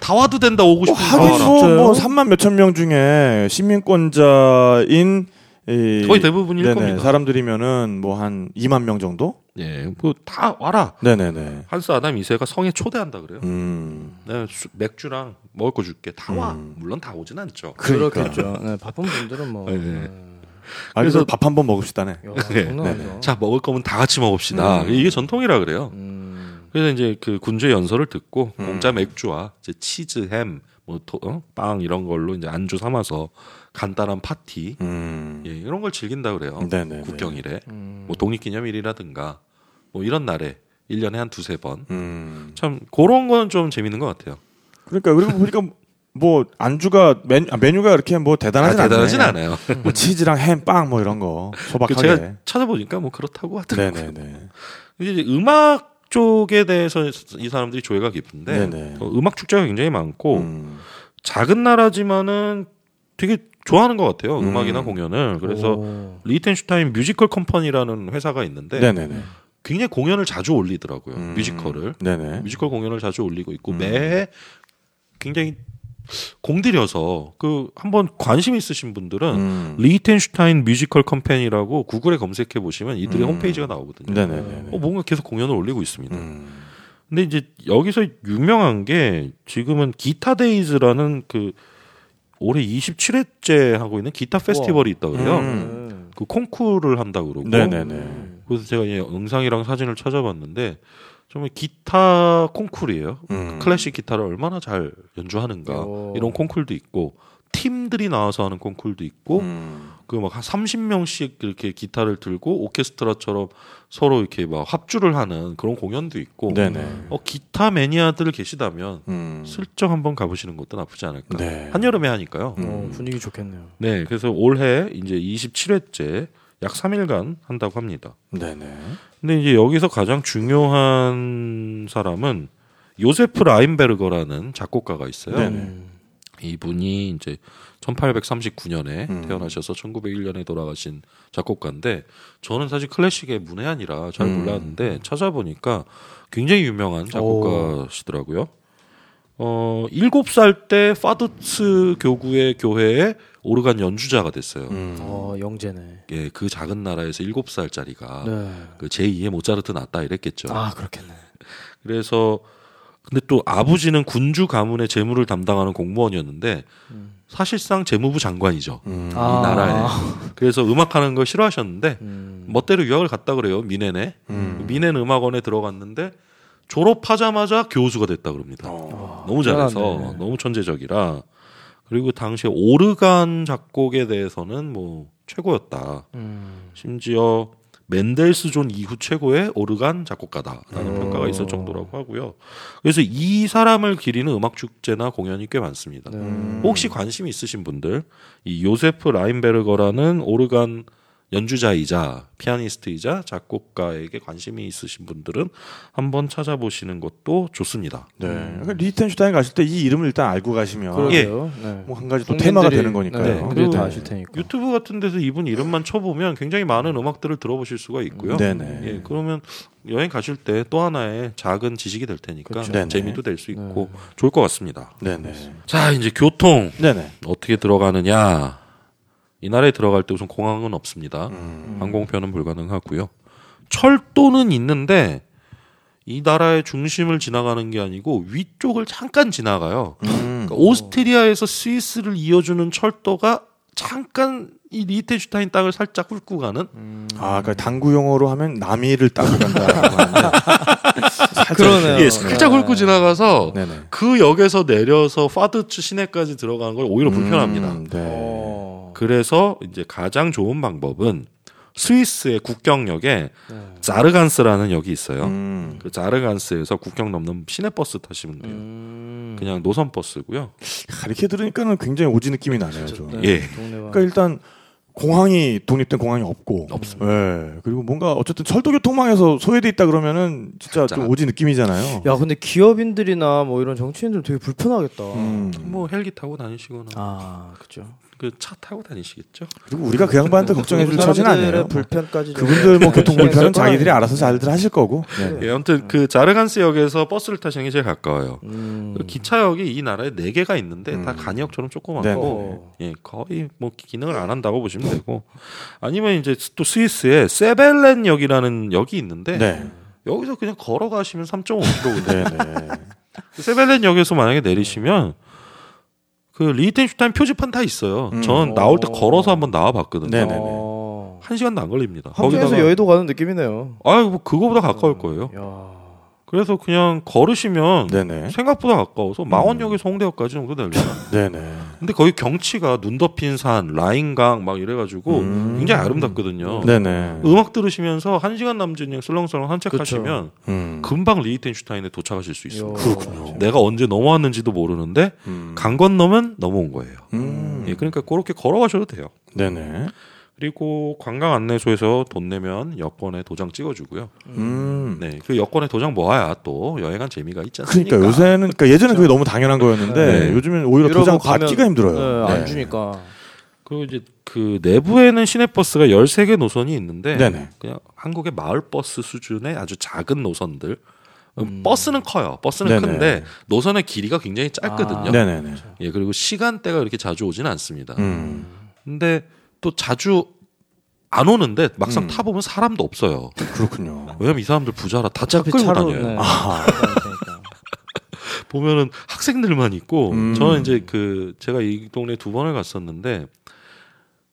다 와도 된다 오고 싶은 거. 하긴 뭐 삼만 몇천 명 중에 시민권자인 이 거의 대부분일 네네, 겁니다. 사람들이면은 뭐 한 이만 명 정도? 예, 뭐 다 와라. 네네네. 한스 아담 이세가 성에 초대한다 그래요. 음. 네, 수, 맥주랑 먹을 거 줄게. 다 와. 음. 물론 다 오진 않죠. 그러니까. 그렇겠죠. 네, 바쁜 분들은 뭐. 아, 그래서 밥 한번 먹읍시다네. 네. 자, 먹을 거면 다 같이 먹읍시다. 음. 이게 전통이라 그래요. 음. 그래서 이제 그 군주의 연설을 듣고 음. 공짜 맥주와 이제 치즈, 햄, 뭐 토, 어? 빵 이런 걸로 이제 안주 삼아서 간단한 파티 음. 예, 이런 걸 즐긴다 그래요. 네네네. 국경일에 음. 뭐 독립기념일이라든가 뭐 이런 날에 일 년에 한 두세 번. 음. 참 그런 건 좀 재밌는 것 같아요. 그러니까 그리고 보니까. 뭐 안주가 메뉴, 메뉴가 이렇게 뭐 대단하진, 아, 대단하진 않아요. 뭐 치즈랑 햄, 빵 뭐 이런 거 소박하게. 제가 찾아보니까 뭐 그렇다고 하더라고요. 네네네. 이제 음악 쪽에 대해서 이 사람들이 조예가 깊은데 어, 음악 축제가 굉장히 많고 음. 작은 나라지만은 되게 좋아하는 것 같아요. 음악이나 음. 공연을. 그래서 오. 리히텐슈타인 뮤지컬 컴퍼니라는 회사가 있는데 네네네. 굉장히 공연을 자주 올리더라고요. 음. 뮤지컬을. 네네. 뮤지컬 공연을 자주 올리고 있고 음. 매해 굉장히 공들여서 그 한번 관심 있으신 분들은 음. 리히텐슈타인 뮤지컬 컴퍼니라고 구글에 검색해 보시면 이들의 음. 홈페이지가 나오거든요. 네네네. 어, 뭔가 계속 공연을 올리고 있습니다. 음. 근데 이제 여기서 유명한 게 지금은 기타 데이즈라는 그 올해 이십칠 회째 하고 있는 기타 페스티벌이 있다고 그래요. 음. 그 콩쿠르를 한다 그러고. 네네네. 그래서 제가 영상이랑 사진을 찾아봤는데 정말 기타 콩쿠르예요. 음. 클래식 기타를 얼마나 잘 연주하는가. 오. 이런 콩쿠르도 있고 팀들이 나와서 하는 콩쿠르도 있고 음. 그 막 한 삼십 명씩 이렇게 기타를 들고 오케스트라처럼 서로 이렇게 막 합주를 하는 그런 공연도 있고. 네네. 어, 기타 매니아들 계시다면 음. 슬쩍 한번 가보시는 것도 나쁘지 않을까. 네. 한여름에 하니까요. 음. 어, 분위기 좋겠네요. 네, 그래서 올해 이제 이십칠 회째 약 삼 일간 한다고 합니다. 네네. 근데 이제 여기서 가장 중요한 사람은 요세프 라인베르거라는 작곡가가 있어요. 네네. 이분이 이제 천팔백삼십구 년에 음. 태어나셔서 천구백일 년에 돌아가신 작곡가인데 저는 사실 클래식의 문외한이라 잘 몰랐는데 음. 찾아보니까 굉장히 유명한 작곡가시더라고요. 어, 일곱 살 때 파두츠 교구의 교회에 오르간 연주자가 됐어요. 음. 어, 영재네. 예, 그 작은 나라에서 일곱 살짜리가 네. 그 제이의 모차르트 났다 이랬겠죠. 아, 그렇겠네. 그래서 근데 또 아버지는 군주 가문의 재무를 담당하는 공무원이었는데 음. 사실상 재무부 장관이죠. 음. 이 아. 나라에. 그래서 음악하는 걸 싫어하셨는데 음. 멋대로 유학을 갔다 그래요. 미네네. 음. 미넨 음악원에 들어갔는데 졸업하자마자 교수가 됐다 그럽니다. 아. 너무 잘해서 아, 너무 천재적이라. 그리고 당시에 오르간 작곡에 대해서는 뭐 최고였다. 음. 심지어 맨델스존 이후 최고의 오르간 작곡가다라는 오. 평가가 있을 정도라고 하고요. 그래서 이 사람을 기리는 음악축제나 공연이 꽤 많습니다. 음. 혹시 관심이 있으신 분들 이 요세프 라인베르거라는 오르간 연주자이자 피아니스트이자 작곡가에게 관심이 있으신 분들은 한번 찾아보시는 것도 좋습니다. 네, 그러니까 리히텐슈타인 가실 때 이 이름을 일단 알고 가시면 그러게요. 예, 네. 뭐 한 가지 또 테마가 되는 거니까요. 네, 다 아실 테니까. 유튜브 같은 데서 이분 이름만 쳐보면 굉장히 많은 음악들을 들어보실 수가 있고요. 네네. 예, 그러면 여행 가실 때 또 하나의 작은 지식이 될 테니까 그렇죠. 재미도 될 수 있고 네네. 좋을 것 같습니다. 네네. 자, 이제 교통 네네. 어떻게 들어가느냐. 이 나라에 들어갈 때 우선 공항은 없습니다. 음. 항공편은 불가능하고요. 철도는 있는데 이 나라의 중심을 지나가는 게 아니고 위쪽을 잠깐 지나가요. 음. 그러니까 오스트리아에서 스위스를 이어주는 철도가 잠깐 이 리히텐슈타인 땅을 살짝 훑고 가는. 음. 아, 그러니까 당구 용어로 하면 남이를 따고 간다. 그러네요. 예, 살짝 네. 훑고 지나가서 네네. 그 역에서 내려서 파두츠 시내까지 들어가는 걸 오히려 음. 불편합니다. 네. 그래서 이제 가장 좋은 방법은 스위스의 국경역에 네. 자르간스라는 역이 있어요. 음. 그 자르간스에서 국경 넘는 시내버스 타시면 돼요. 음. 그냥 노선버스고요. 이렇게 들으니까는 굉장히 오지 느낌이 나네요. 저. 네. 예. 그러니까 일단 공항이 독립된 공항이 없고 없습니다. 예. 그리고 뭔가 어쨌든 철도교통망에서 소외돼 있다 그러면은 진짜 좀 오지 느낌이잖아요. 야, 근데 기업인들이나 뭐 이런 정치인들 되게 불편하겠다. 음. 뭐 헬기 타고 다니시거나. 아, 그렇죠. 그 차 타고 다니시겠죠. 그리고 우리가 그 양반한테 걱정해줄 처진 아니에요. 불편까지 그분들 뭐 교통 불편은 자기들이 알아서 잘들 하실 거고. 네. 예, 아무튼 그 자르간스역에서 버스를 타시는 게 제일 가까워요. 음. 기차역이 이 나라에 네 개가 있는데 음. 다 간역처럼 조그맣고, 네. 예, 거의 뭐 기능을 안 한다고 보시면 되고, 아니면 이제 또 스위스에 세벨렌 역이라는 역이 있는데 네. 여기서 그냥 걸어가시면 삼 점 오 킬로미터인데 세벨렌 역에서 만약에 내리시면. 그 리히텐슈타인 표지판 다 있어요. 음. 전 나올 때 걸어서 한번 나와봤거든요. 네네네. 한 시간도 안 걸립니다. 한국에서 여의도 가는 느낌이네요. 아유, 뭐 그거보다 가까울 거예요. 야. 그래서 그냥 걸으시면 네네. 생각보다 가까워서 망원역에서 홍대역까지 정도 됩니다. 네네. 근데 거기 경치가 눈 덮인 산, 라인강 막 이래가지고 음. 굉장히 아름답거든요. 네네. 음악 들으시면서 한 시간 남짓 그냥 슬렁슬렁 산책하시면 음. 금방 리히텐슈타인에 도착하실 수 있습니다. 요. 그렇군요. 내가 언제 넘어왔는지도 모르는데 음. 강 건너면 넘어온 거예요. 음. 예, 그러니까 그렇게 걸어가셔도 돼요. 네네. 그리고 관광 안내소에서 돈 내면 여권에 도장 찍어주고요. 음. 네, 그 여권에 도장 모아야 또 여행한 재미가 있지 않습니까? 그러니까 요새는, 그러니까 예전에 그게 너무 당연한 거였는데 네. 요즘엔 오히려 도장 받기가 힘들어요. 네, 안 주니까. 그리고 이제 그 내부에는 시내버스가 열세 개 노선이 있는데 네네. 그냥 한국의 마을버스 수준의 아주 작은 노선들. 음. 버스는 커요. 버스는 네네. 큰데 노선의 길이가 굉장히 짧거든요. 아, 예, 그리고 시간대가 이렇게 자주 오진 않습니다. 음. 근데 또 자주 안 오는데 막상 음. 타보면 사람도 없어요. 그렇군요. 왜냐면 이 사람들 부자라 다 차 끌고 다녀요. 네. 아. 보면은 학생들만 있고 음. 저는 이제 그 제가 이 동네 두 번을 갔었는데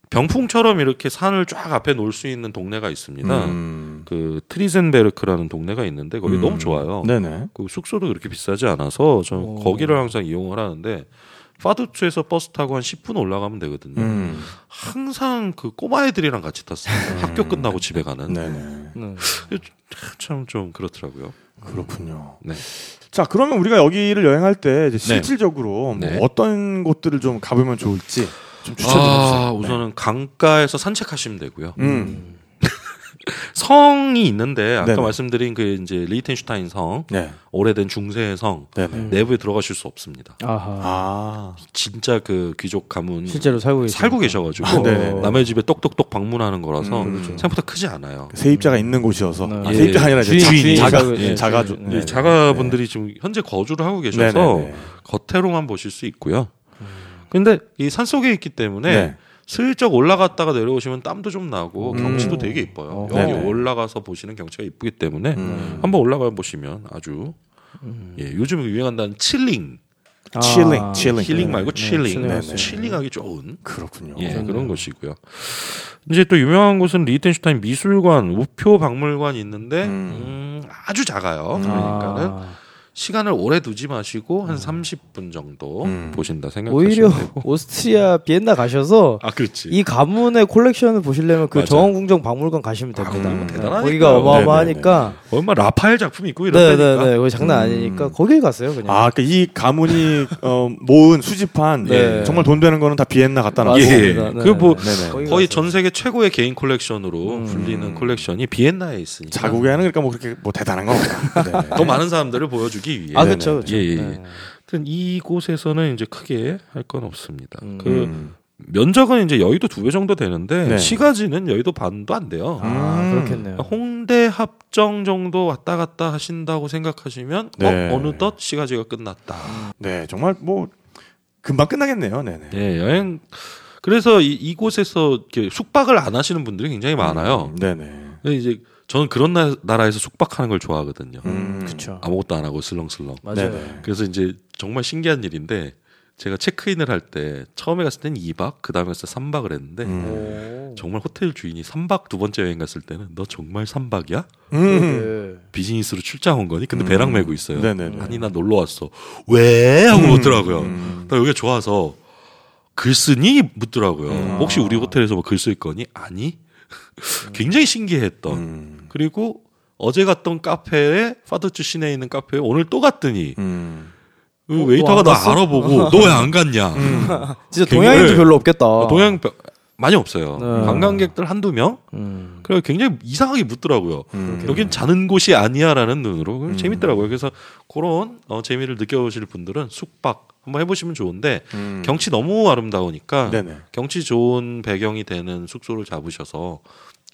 병풍처럼 이렇게 산을 쫙 앞에 놓을 수 있는 동네가 있습니다. 음. 그 트리젠베르크라는 동네가 있는데 거기 음. 너무 좋아요. 네네. 그 숙소도 그렇게 비싸지 않아서 저는 오. 거기를 항상 이용을 하는데 파두츠에서 버스 타고 한 십 분 올라가면 되거든요. 음. 항상 그 꼬마애들이랑 같이 탔어요. 음. 학교 끝나고 집에 가는. 네네. 참 좀 그렇더라고요. 그렇군요. 네. 자, 그러면 우리가 여기를 여행할 때 이제 실질적으로 네. 뭐 네. 어떤 곳들을 좀 가보면 좋을지 좀 추천해 주세요. 아, 우선은 네. 강가에서 산책하시면 되고요. 음. 성이 있는데 아까 네네. 말씀드린 그 이제 리히텐슈타인 성, 네. 오래된 중세의 성 네네. 내부에 들어가실 수 없습니다. 아하. 아, 진짜 그 귀족 가문 실제로 살고, 살고 계셔가지고 아, 남의 집에 똑똑똑 방문하는 거라서 음, 그렇죠. 생각보다 크지 않아요. 세입자가 있는 곳이어서 네. 아, 세입자가 아니라 주인, 주인 자가 네. 자가 네. 네. 자가분들이 네. 지금 현재 거주를 하고 계셔서 네네. 겉으로만 보실 수 있고요. 그런데 음. 이 산 속에 있기 때문에. 네. 슬쩍 올라갔다가 내려오시면 땀도 좀 나고 음. 경치도 되게 이뻐요. 어, 여기 네네. 올라가서 보시는 경치가 이쁘기 때문에 음. 한번 올라가 보시면 아주 음. 예, 요즘 유행한다는 칠링, 아, 칠링, 칠링, 힐링 말고 네. 칠링, 네. 칠링하기 좋은 그렇군요. 예, 그렇네요. 그런 것이고요. 이제 또 유명한 곳은 리히텐슈타인 미술관, 우표 박물관이 있는데 음. 음, 아주 작아요. 음. 그러니까는. 아. 시간을 오래 두지 마시고 한 삼십 분 정도 음. 보신다 생각하시면 되고 오히려 오스트리아 비엔나 가셔서 아, 그렇지. 이 가문의 콜렉션을 보시려면 그 정원궁정 박물관 가시면 됩니다. 아, 대단하니까. 거기가 어마어마하니까 얼마 라파엘 작품이 있고 이런 데니까 네네네. 거기 장난 아니니까 음. 거길 갔어요 그냥. 아, 그러니까 이 가문이 어, 모은 수집한 네. 정말 돈 되는 거는 다 비엔나 갖다 놨고 예. 그 뭐 거의 전 세계 최고의 개인 콜렉션으로 음. 불리는 콜렉션이 비엔나에 있으니까 자국에는 그러니까 뭐 그렇게 뭐 대단한 건 없다. 네. 더 많은 사람들을 보여주기 위해. 아, 그렇죠. 예, 예. 네. 하여튼 이곳에서는 이제 크게 할 건 없습니다. 음. 그 면적은 이제 여의도 두 배 정도 되는데 네. 시가지는 여의도 반도 안 돼요. 아, 음. 그렇겠네요. 홍대 합정 정도 왔다 갔다 하신다고 생각하시면 네. 어, 어느덧 시가지가 끝났다. 네, 정말 뭐 금방 끝나겠네요. 네, 네. 여행 그래서 이, 이곳에서 이렇게 숙박을 안 하시는 분들이 굉장히 많아요. 네, 네. 이제 저는 그런 나, 나라에서 숙박하는 걸 좋아하거든요. 음. 그렇죠. 아무것도 안 하고 슬렁슬렁. 맞아요. 네네. 그래서 이제 정말 신기한 일인데 제가 체크인을 할 때 처음에 갔을 때는 이 박, 그 다음에 갔을 때 삼 박을 했는데 음. 정말 호텔 주인이 삼 박 두 번째 여행 갔을 때는 너 정말 삼 박이야? 음. 비즈니스로 출장 온 거니? 근데 음. 배랑 메고 있어요. 네네네. 아니 나 놀러 왔어. 왜? 하고 묻더라고요. 음. 나 여기가 좋아서 글 쓰니? 묻더라고요. 음. 혹시 우리 호텔에서 뭐 글 쓸 거니? 아니. 굉장히 신기했던 음. 그리고 어제 갔던 카페에 파두츠 시내에 있는 카페에 오늘 또 갔더니 음. 그 어, 웨이터가 나 알아보고 너 왜 안 갔냐 음. 진짜 동양인도 별로 없겠다. 동양 많이 없어요. 네. 관광객들 한두 명 음. 그래서 굉장히 이상하게 묻더라고요. 음. 여긴 자는 곳이 아니야 라는 눈으로 음. 재밌더라고요. 그래서 그런 어, 재미를 느껴보실 분들은 숙박 한번 해보시면 좋은데 음. 경치 너무 아름다우니까 네네. 경치 좋은 배경이 되는 숙소를 잡으셔서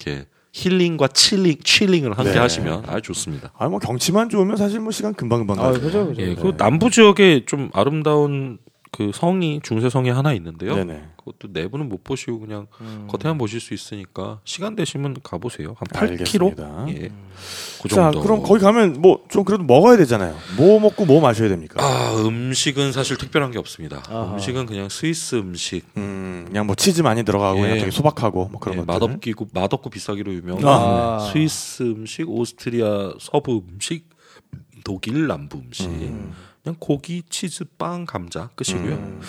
이렇게 힐링과 칠링, 칠링을 함께 네. 하시면 아주 좋습니다. 아, 뭐 경치만 좋으면 사실 뭐 시간 금방 금방. 아, 그죠, 그죠. 예, 네. 그 남부 지역에 좀 아름다운 그 성이 중세 성이 하나 있는데요. 네네. 그것도 내부는 못 보시고 그냥 음. 겉에만 보실 수 있으니까 시간 되시면 가보세요. 한 팔 킬로미터. 예. 그 정도. 자, 그럼 거기 가면 뭐 좀 그래도 먹어야 되잖아요. 뭐 먹고 뭐 마셔야 됩니까? 아, 음식은 사실 특별한 게 없습니다. 아하. 음식은 그냥 스위스 음식. 음, 그냥 뭐 치즈 많이 들어가고 예. 그냥 되게 소박하고 뭐 그런 예, 것들. 맛없기고 맛없고 비싸기로 유명한 아. 스위스 음식, 오스트리아 서부 음식, 독일 남부 음식. 음. 그냥 고기, 치즈, 빵, 감자 끝이고요. 음.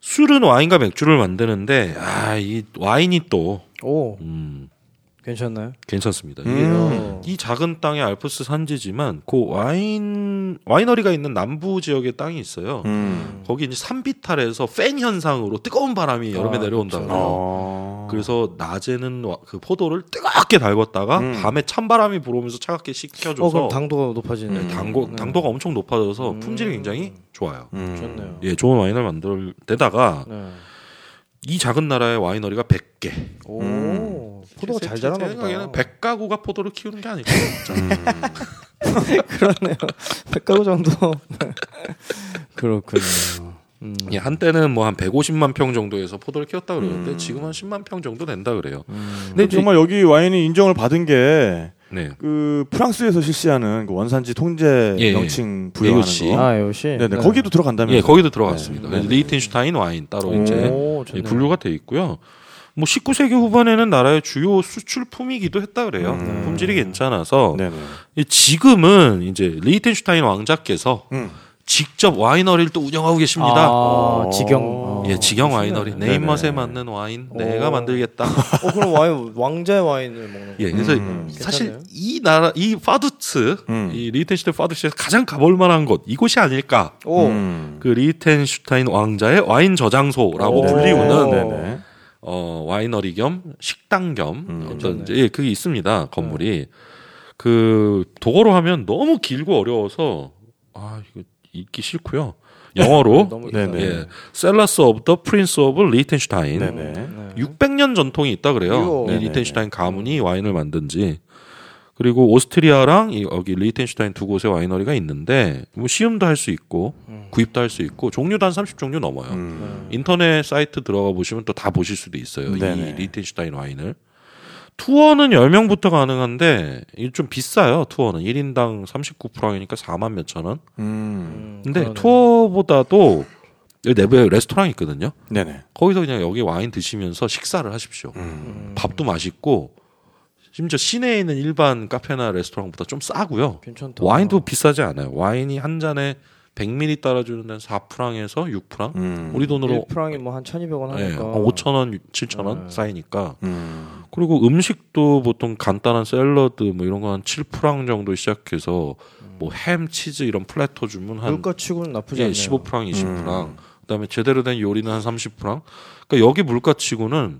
술은 와인과 맥주를 만드는데 아, 이 와인이 또 오, 음, 괜찮나요? 괜찮습니다. 음. 이게 이 작은 땅의 알프스 산지지만 그 와인 와이너리가 있는 남부 지역의 땅이 있어요. 음. 거기 이제 산비탈에서 팬 현상으로 뜨거운 바람이 여름에 아, 내려온다고요. 아. 그래서 낮에는 그 포도를 뜨겁게 달궜다가 음. 밤에 찬바람이 불어오면서 차갑게 식혀줘서 어, 그럼 당도가 높아지네. 음. 당도 당도가 엄청 높아져서 음. 품질이 굉장히 좋아요. 음. 좋네요. 예, 좋은 와인을 만들 때다가. 네. 이 작은 나라의 와이너리가 백 개. 오, 음. 포도가 잘 자라나 보다. 생각에는 백 가구가 포도를 키우는 게 아닐까. 음. 그러네요. 백 가구 정도. 그렇군요. 음. 예, 한때는 뭐 한 백오십만 평 정도에서 포도를 키웠다 그러는데 음. 지금 한 십만 평 정도 된다 그래요. 음. 근데 정말 여기 와인이 인정을 받은 게 네. 그 프랑스에서 실시하는 그 원산지 통제 예, 명칭 예. 부여하는 에이오씨. 거. 아, 에이오씨. 네네. 네. 거기도 들어간다면서요? 예, 거기도 들어갔습니다. 네. 리히텐슈타인 와인 따로 오, 이제 좋네요. 분류가 돼 있고요. 뭐 십구 세기 후반에는 나라의 주요 수출품이기도 했다 그래요. 음. 품질이 괜찮아서 네네. 지금은 이제 리히텐슈타인 왕자께서 음. 직접 와이너리를 또 운영하고 계십니다. 아, 직영. 아, 예, 직영 와이너리. 내 입맛에 네네. 맞는 와인 오. 내가 만들겠다. 어, 그럼 와인, 왕자의 와인을 먹는. 예, 그래서 음. 사실 괜찮아요? 이 나라, 이 파두츠, 음. 이 리히텐슈타인 파두츠에서 가장 가볼만한 곳, 이곳이 아닐까. 오. 음. 그 리히텐슈타인 왕자의 와인 저장소라고 오. 불리우는 네네. 어, 와이너리 겸 식당 겸 음. 어떤 이제 예, 그게 있습니다. 건물이 음. 그 독어로 하면 너무 길고 어려워서 아 이거. 읽기 싫고요. 영어로 예, 셀라스 오브 더 프린스 오브 리텐슈타인 육백 년 전통이 있다 그래요. 네, 리텐슈타인 가문이 와인을 만든지. 그리고 오스트리아랑 여기 리텐슈타인 두 곳의 와이너리가 있는데 뭐 시음도 할 수 있고 음. 구입도 할 수 있고 종류도 한 삼십 종류 넘어요. 음. 인터넷 사이트 들어가 보시면 또 다 보실 수도 있어요. 네네. 이 리텐슈타인 와인을. 투어는 열 명부터 가능한데, 이게 좀 비싸요, 투어는. 일 인당 삼십구 프랑이니까 사만 몇천 원. 음. 근데 그러네. 투어보다도, 여기 내부에 레스토랑이 있거든요. 네네. 거기서 그냥 여기 와인 드시면서 식사를 하십시오. 음. 밥도 맛있고, 심지어 시내에 있는 일반 카페나 레스토랑보다 좀 싸고요. 괜찮다. 와인도 비싸지 않아요. 와인이 한 잔에 백 밀리리터 따라주는 데는 사 프랑에서 육 프랑. 음. 우리 돈으로 일 프랑이 뭐 한 천이백 원 하니까 네, 오천 원, 칠천 원 네. 쌓이니까. 음. 그리고 음식도 보통 간단한 샐러드 뭐 이런 거 한 칠 프랑 정도 시작해서 음. 뭐 햄, 치즈 이런 플래터 주문 한 물가 치고는 나쁘지 않네요. 예, 십오 프랑, 이십 프랑. 음. 그다음에 제대로 된 요리는 한 삼십 프랑. 그러니까 여기 물가 치고는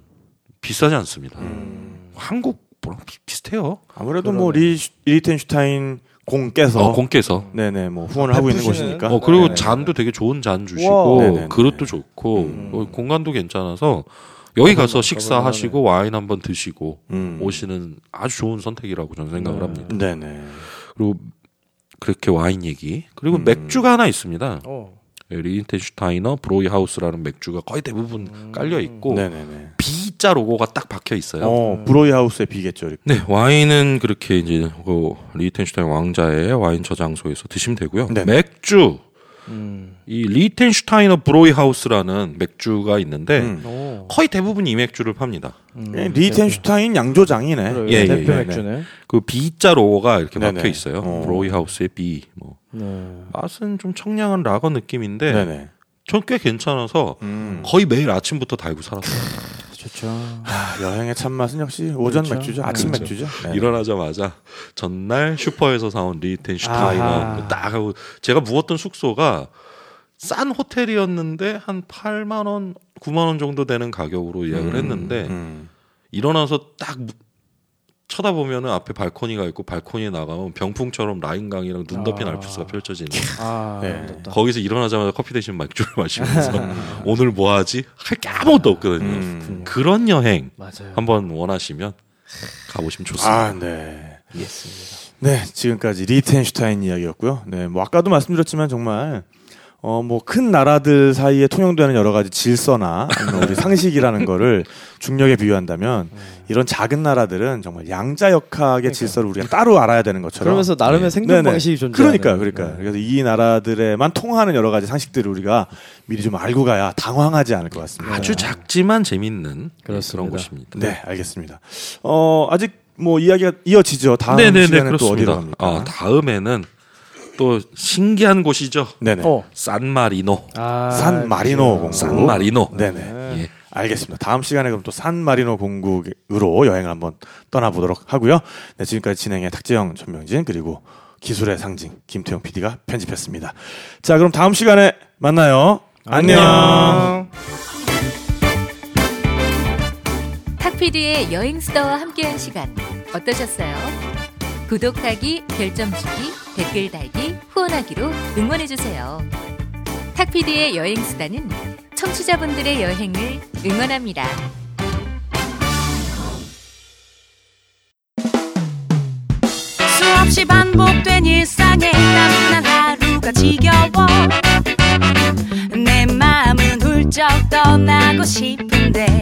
비싸지 않습니다. 음. 한국보랑 비슷해요. 아무래도 그러네. 뭐 리, 리히텐슈타인 공께서 어, 공께서 네네 뭐 후원을 하고 있는 곳이니까 어 그리고 네네. 잔도 되게 좋은 잔 주시고 네네. 그릇도 좋고 음. 어, 공간도 괜찮아서 여기 가서 그건, 식사하시고 그건, 와인 한번 드시고 음. 오시는 아주 좋은 선택이라고 저는 생각을 음. 합니다. 네네. 그리고 그렇게 와인 얘기 그리고 음. 맥주가 하나 있습니다. 어. 리히텐슈타이너 브로이하우스라는 맥주가 거의 대부분 음. 깔려 있고 네네네. B자 로고가 딱 박혀 있어요. 어, 음. 브로이하우스의 B겠죠. 이렇게. 네, 와인은 그렇게 이제 그 리히텐슈타인 왕자의 와인 저장소에서 드시면 되고요. 네네. 맥주 음. 이 리히텐슈타이너 브로이하우스라는 맥주가 있는데 음. 거의 대부분 이 맥주를 팝니다. 음. 예, 리히텐슈타인 양조장이네. 그래, 예, 대표 예, 맥주네. 예, 예. 그 B자 로고가 이렇게 네네. 박혀 있어요. 어. 브로이하우스의 B 뭐. 네. 맛은 좀 청량한 라거 느낌인데 네네. 전 꽤 괜찮아서 음. 거의 매일 아침부터 달고 살았어요. 좋죠. 하, 여행의 참맛은 역시 오전 그렇죠. 맥주죠. 아침 그렇죠. 맥주죠. 네네. 일어나자마자 전날 슈퍼에서 사온 리히텐슈타이너 딱 하고 제가 묵었던 숙소가 싼 호텔이었는데 한 팔만 원, 구만 원 정도 되는 가격으로 예약을 음, 했는데 음. 일어나서 딱 쳐다보면은 앞에 발코니가 있고 발코니에 나가면 병풍처럼 라인강이랑 눈 덮인 아~ 알프스가 펼쳐지는 아~ 네. 거기서 일어나자마자 커피 대신 맥주를 마시면서 오늘 뭐 하지? 할 게 아무것도 없거든요. 음. 그런 여행 맞아요. 한번 원하시면 가보시면 좋습니다. 아, 네. 이해했습니다. 네, 지금까지 리히텐슈타인 이야기였고요. 네, 뭐 아까도 말씀드렸지만 정말 어, 뭐, 큰 나라들 사이에 통용되는 여러 가지 질서나, 아니면 우리 상식이라는 거를 중력에 비유한다면, 이런 작은 나라들은 정말 양자역학의 그러니까. 질서를 우리가 따로 알아야 되는 것처럼. 그러면서 나름의 네. 생존방식이 존재하는 그러니까요, 그러니까요. 네. 그래서 이 나라들에만 통하는 여러 가지 상식들을 우리가 미리 좀 알고 가야 당황하지 않을 것 같습니다. 아주 작지만 재밌는 그렇습니다. 그런 곳입니다. 네, 알겠습니다. 어, 아직 뭐 이야기가 이어지죠. 다음 네네네, 시간에 그렇습니다. 또 어디로 갑니까? 아, 다음에는 또 신기한 곳이죠. 네네. 어. 산마리노. 아, 산마리노 그렇죠. 공국. 산마리노. 네네. 네. 알겠습니다. 다음 시간에 그럼 또 산마리노 공국으로 여행을 한번 떠나보도록 하고요. 네, 지금까지 진행의 탁재형, 전명진 그리고 기술의 상징 김태용 피디가 편집했습니다. 자, 그럼 다음 시간에 만나요. 안녕. 안녕. 탁피디의 여행 수다와 함께한 시간 어떠셨어요? 구독하기, 별점 주기, 댓글 달기, 후원하기로 응원해주세요. 탁피디의 여행수다는 청취자분들의 여행을 응원합니다. 수없이 반복된 일상에 땀난 하루가 지겨워 내 마음은 훌쩍 떠나고 싶은데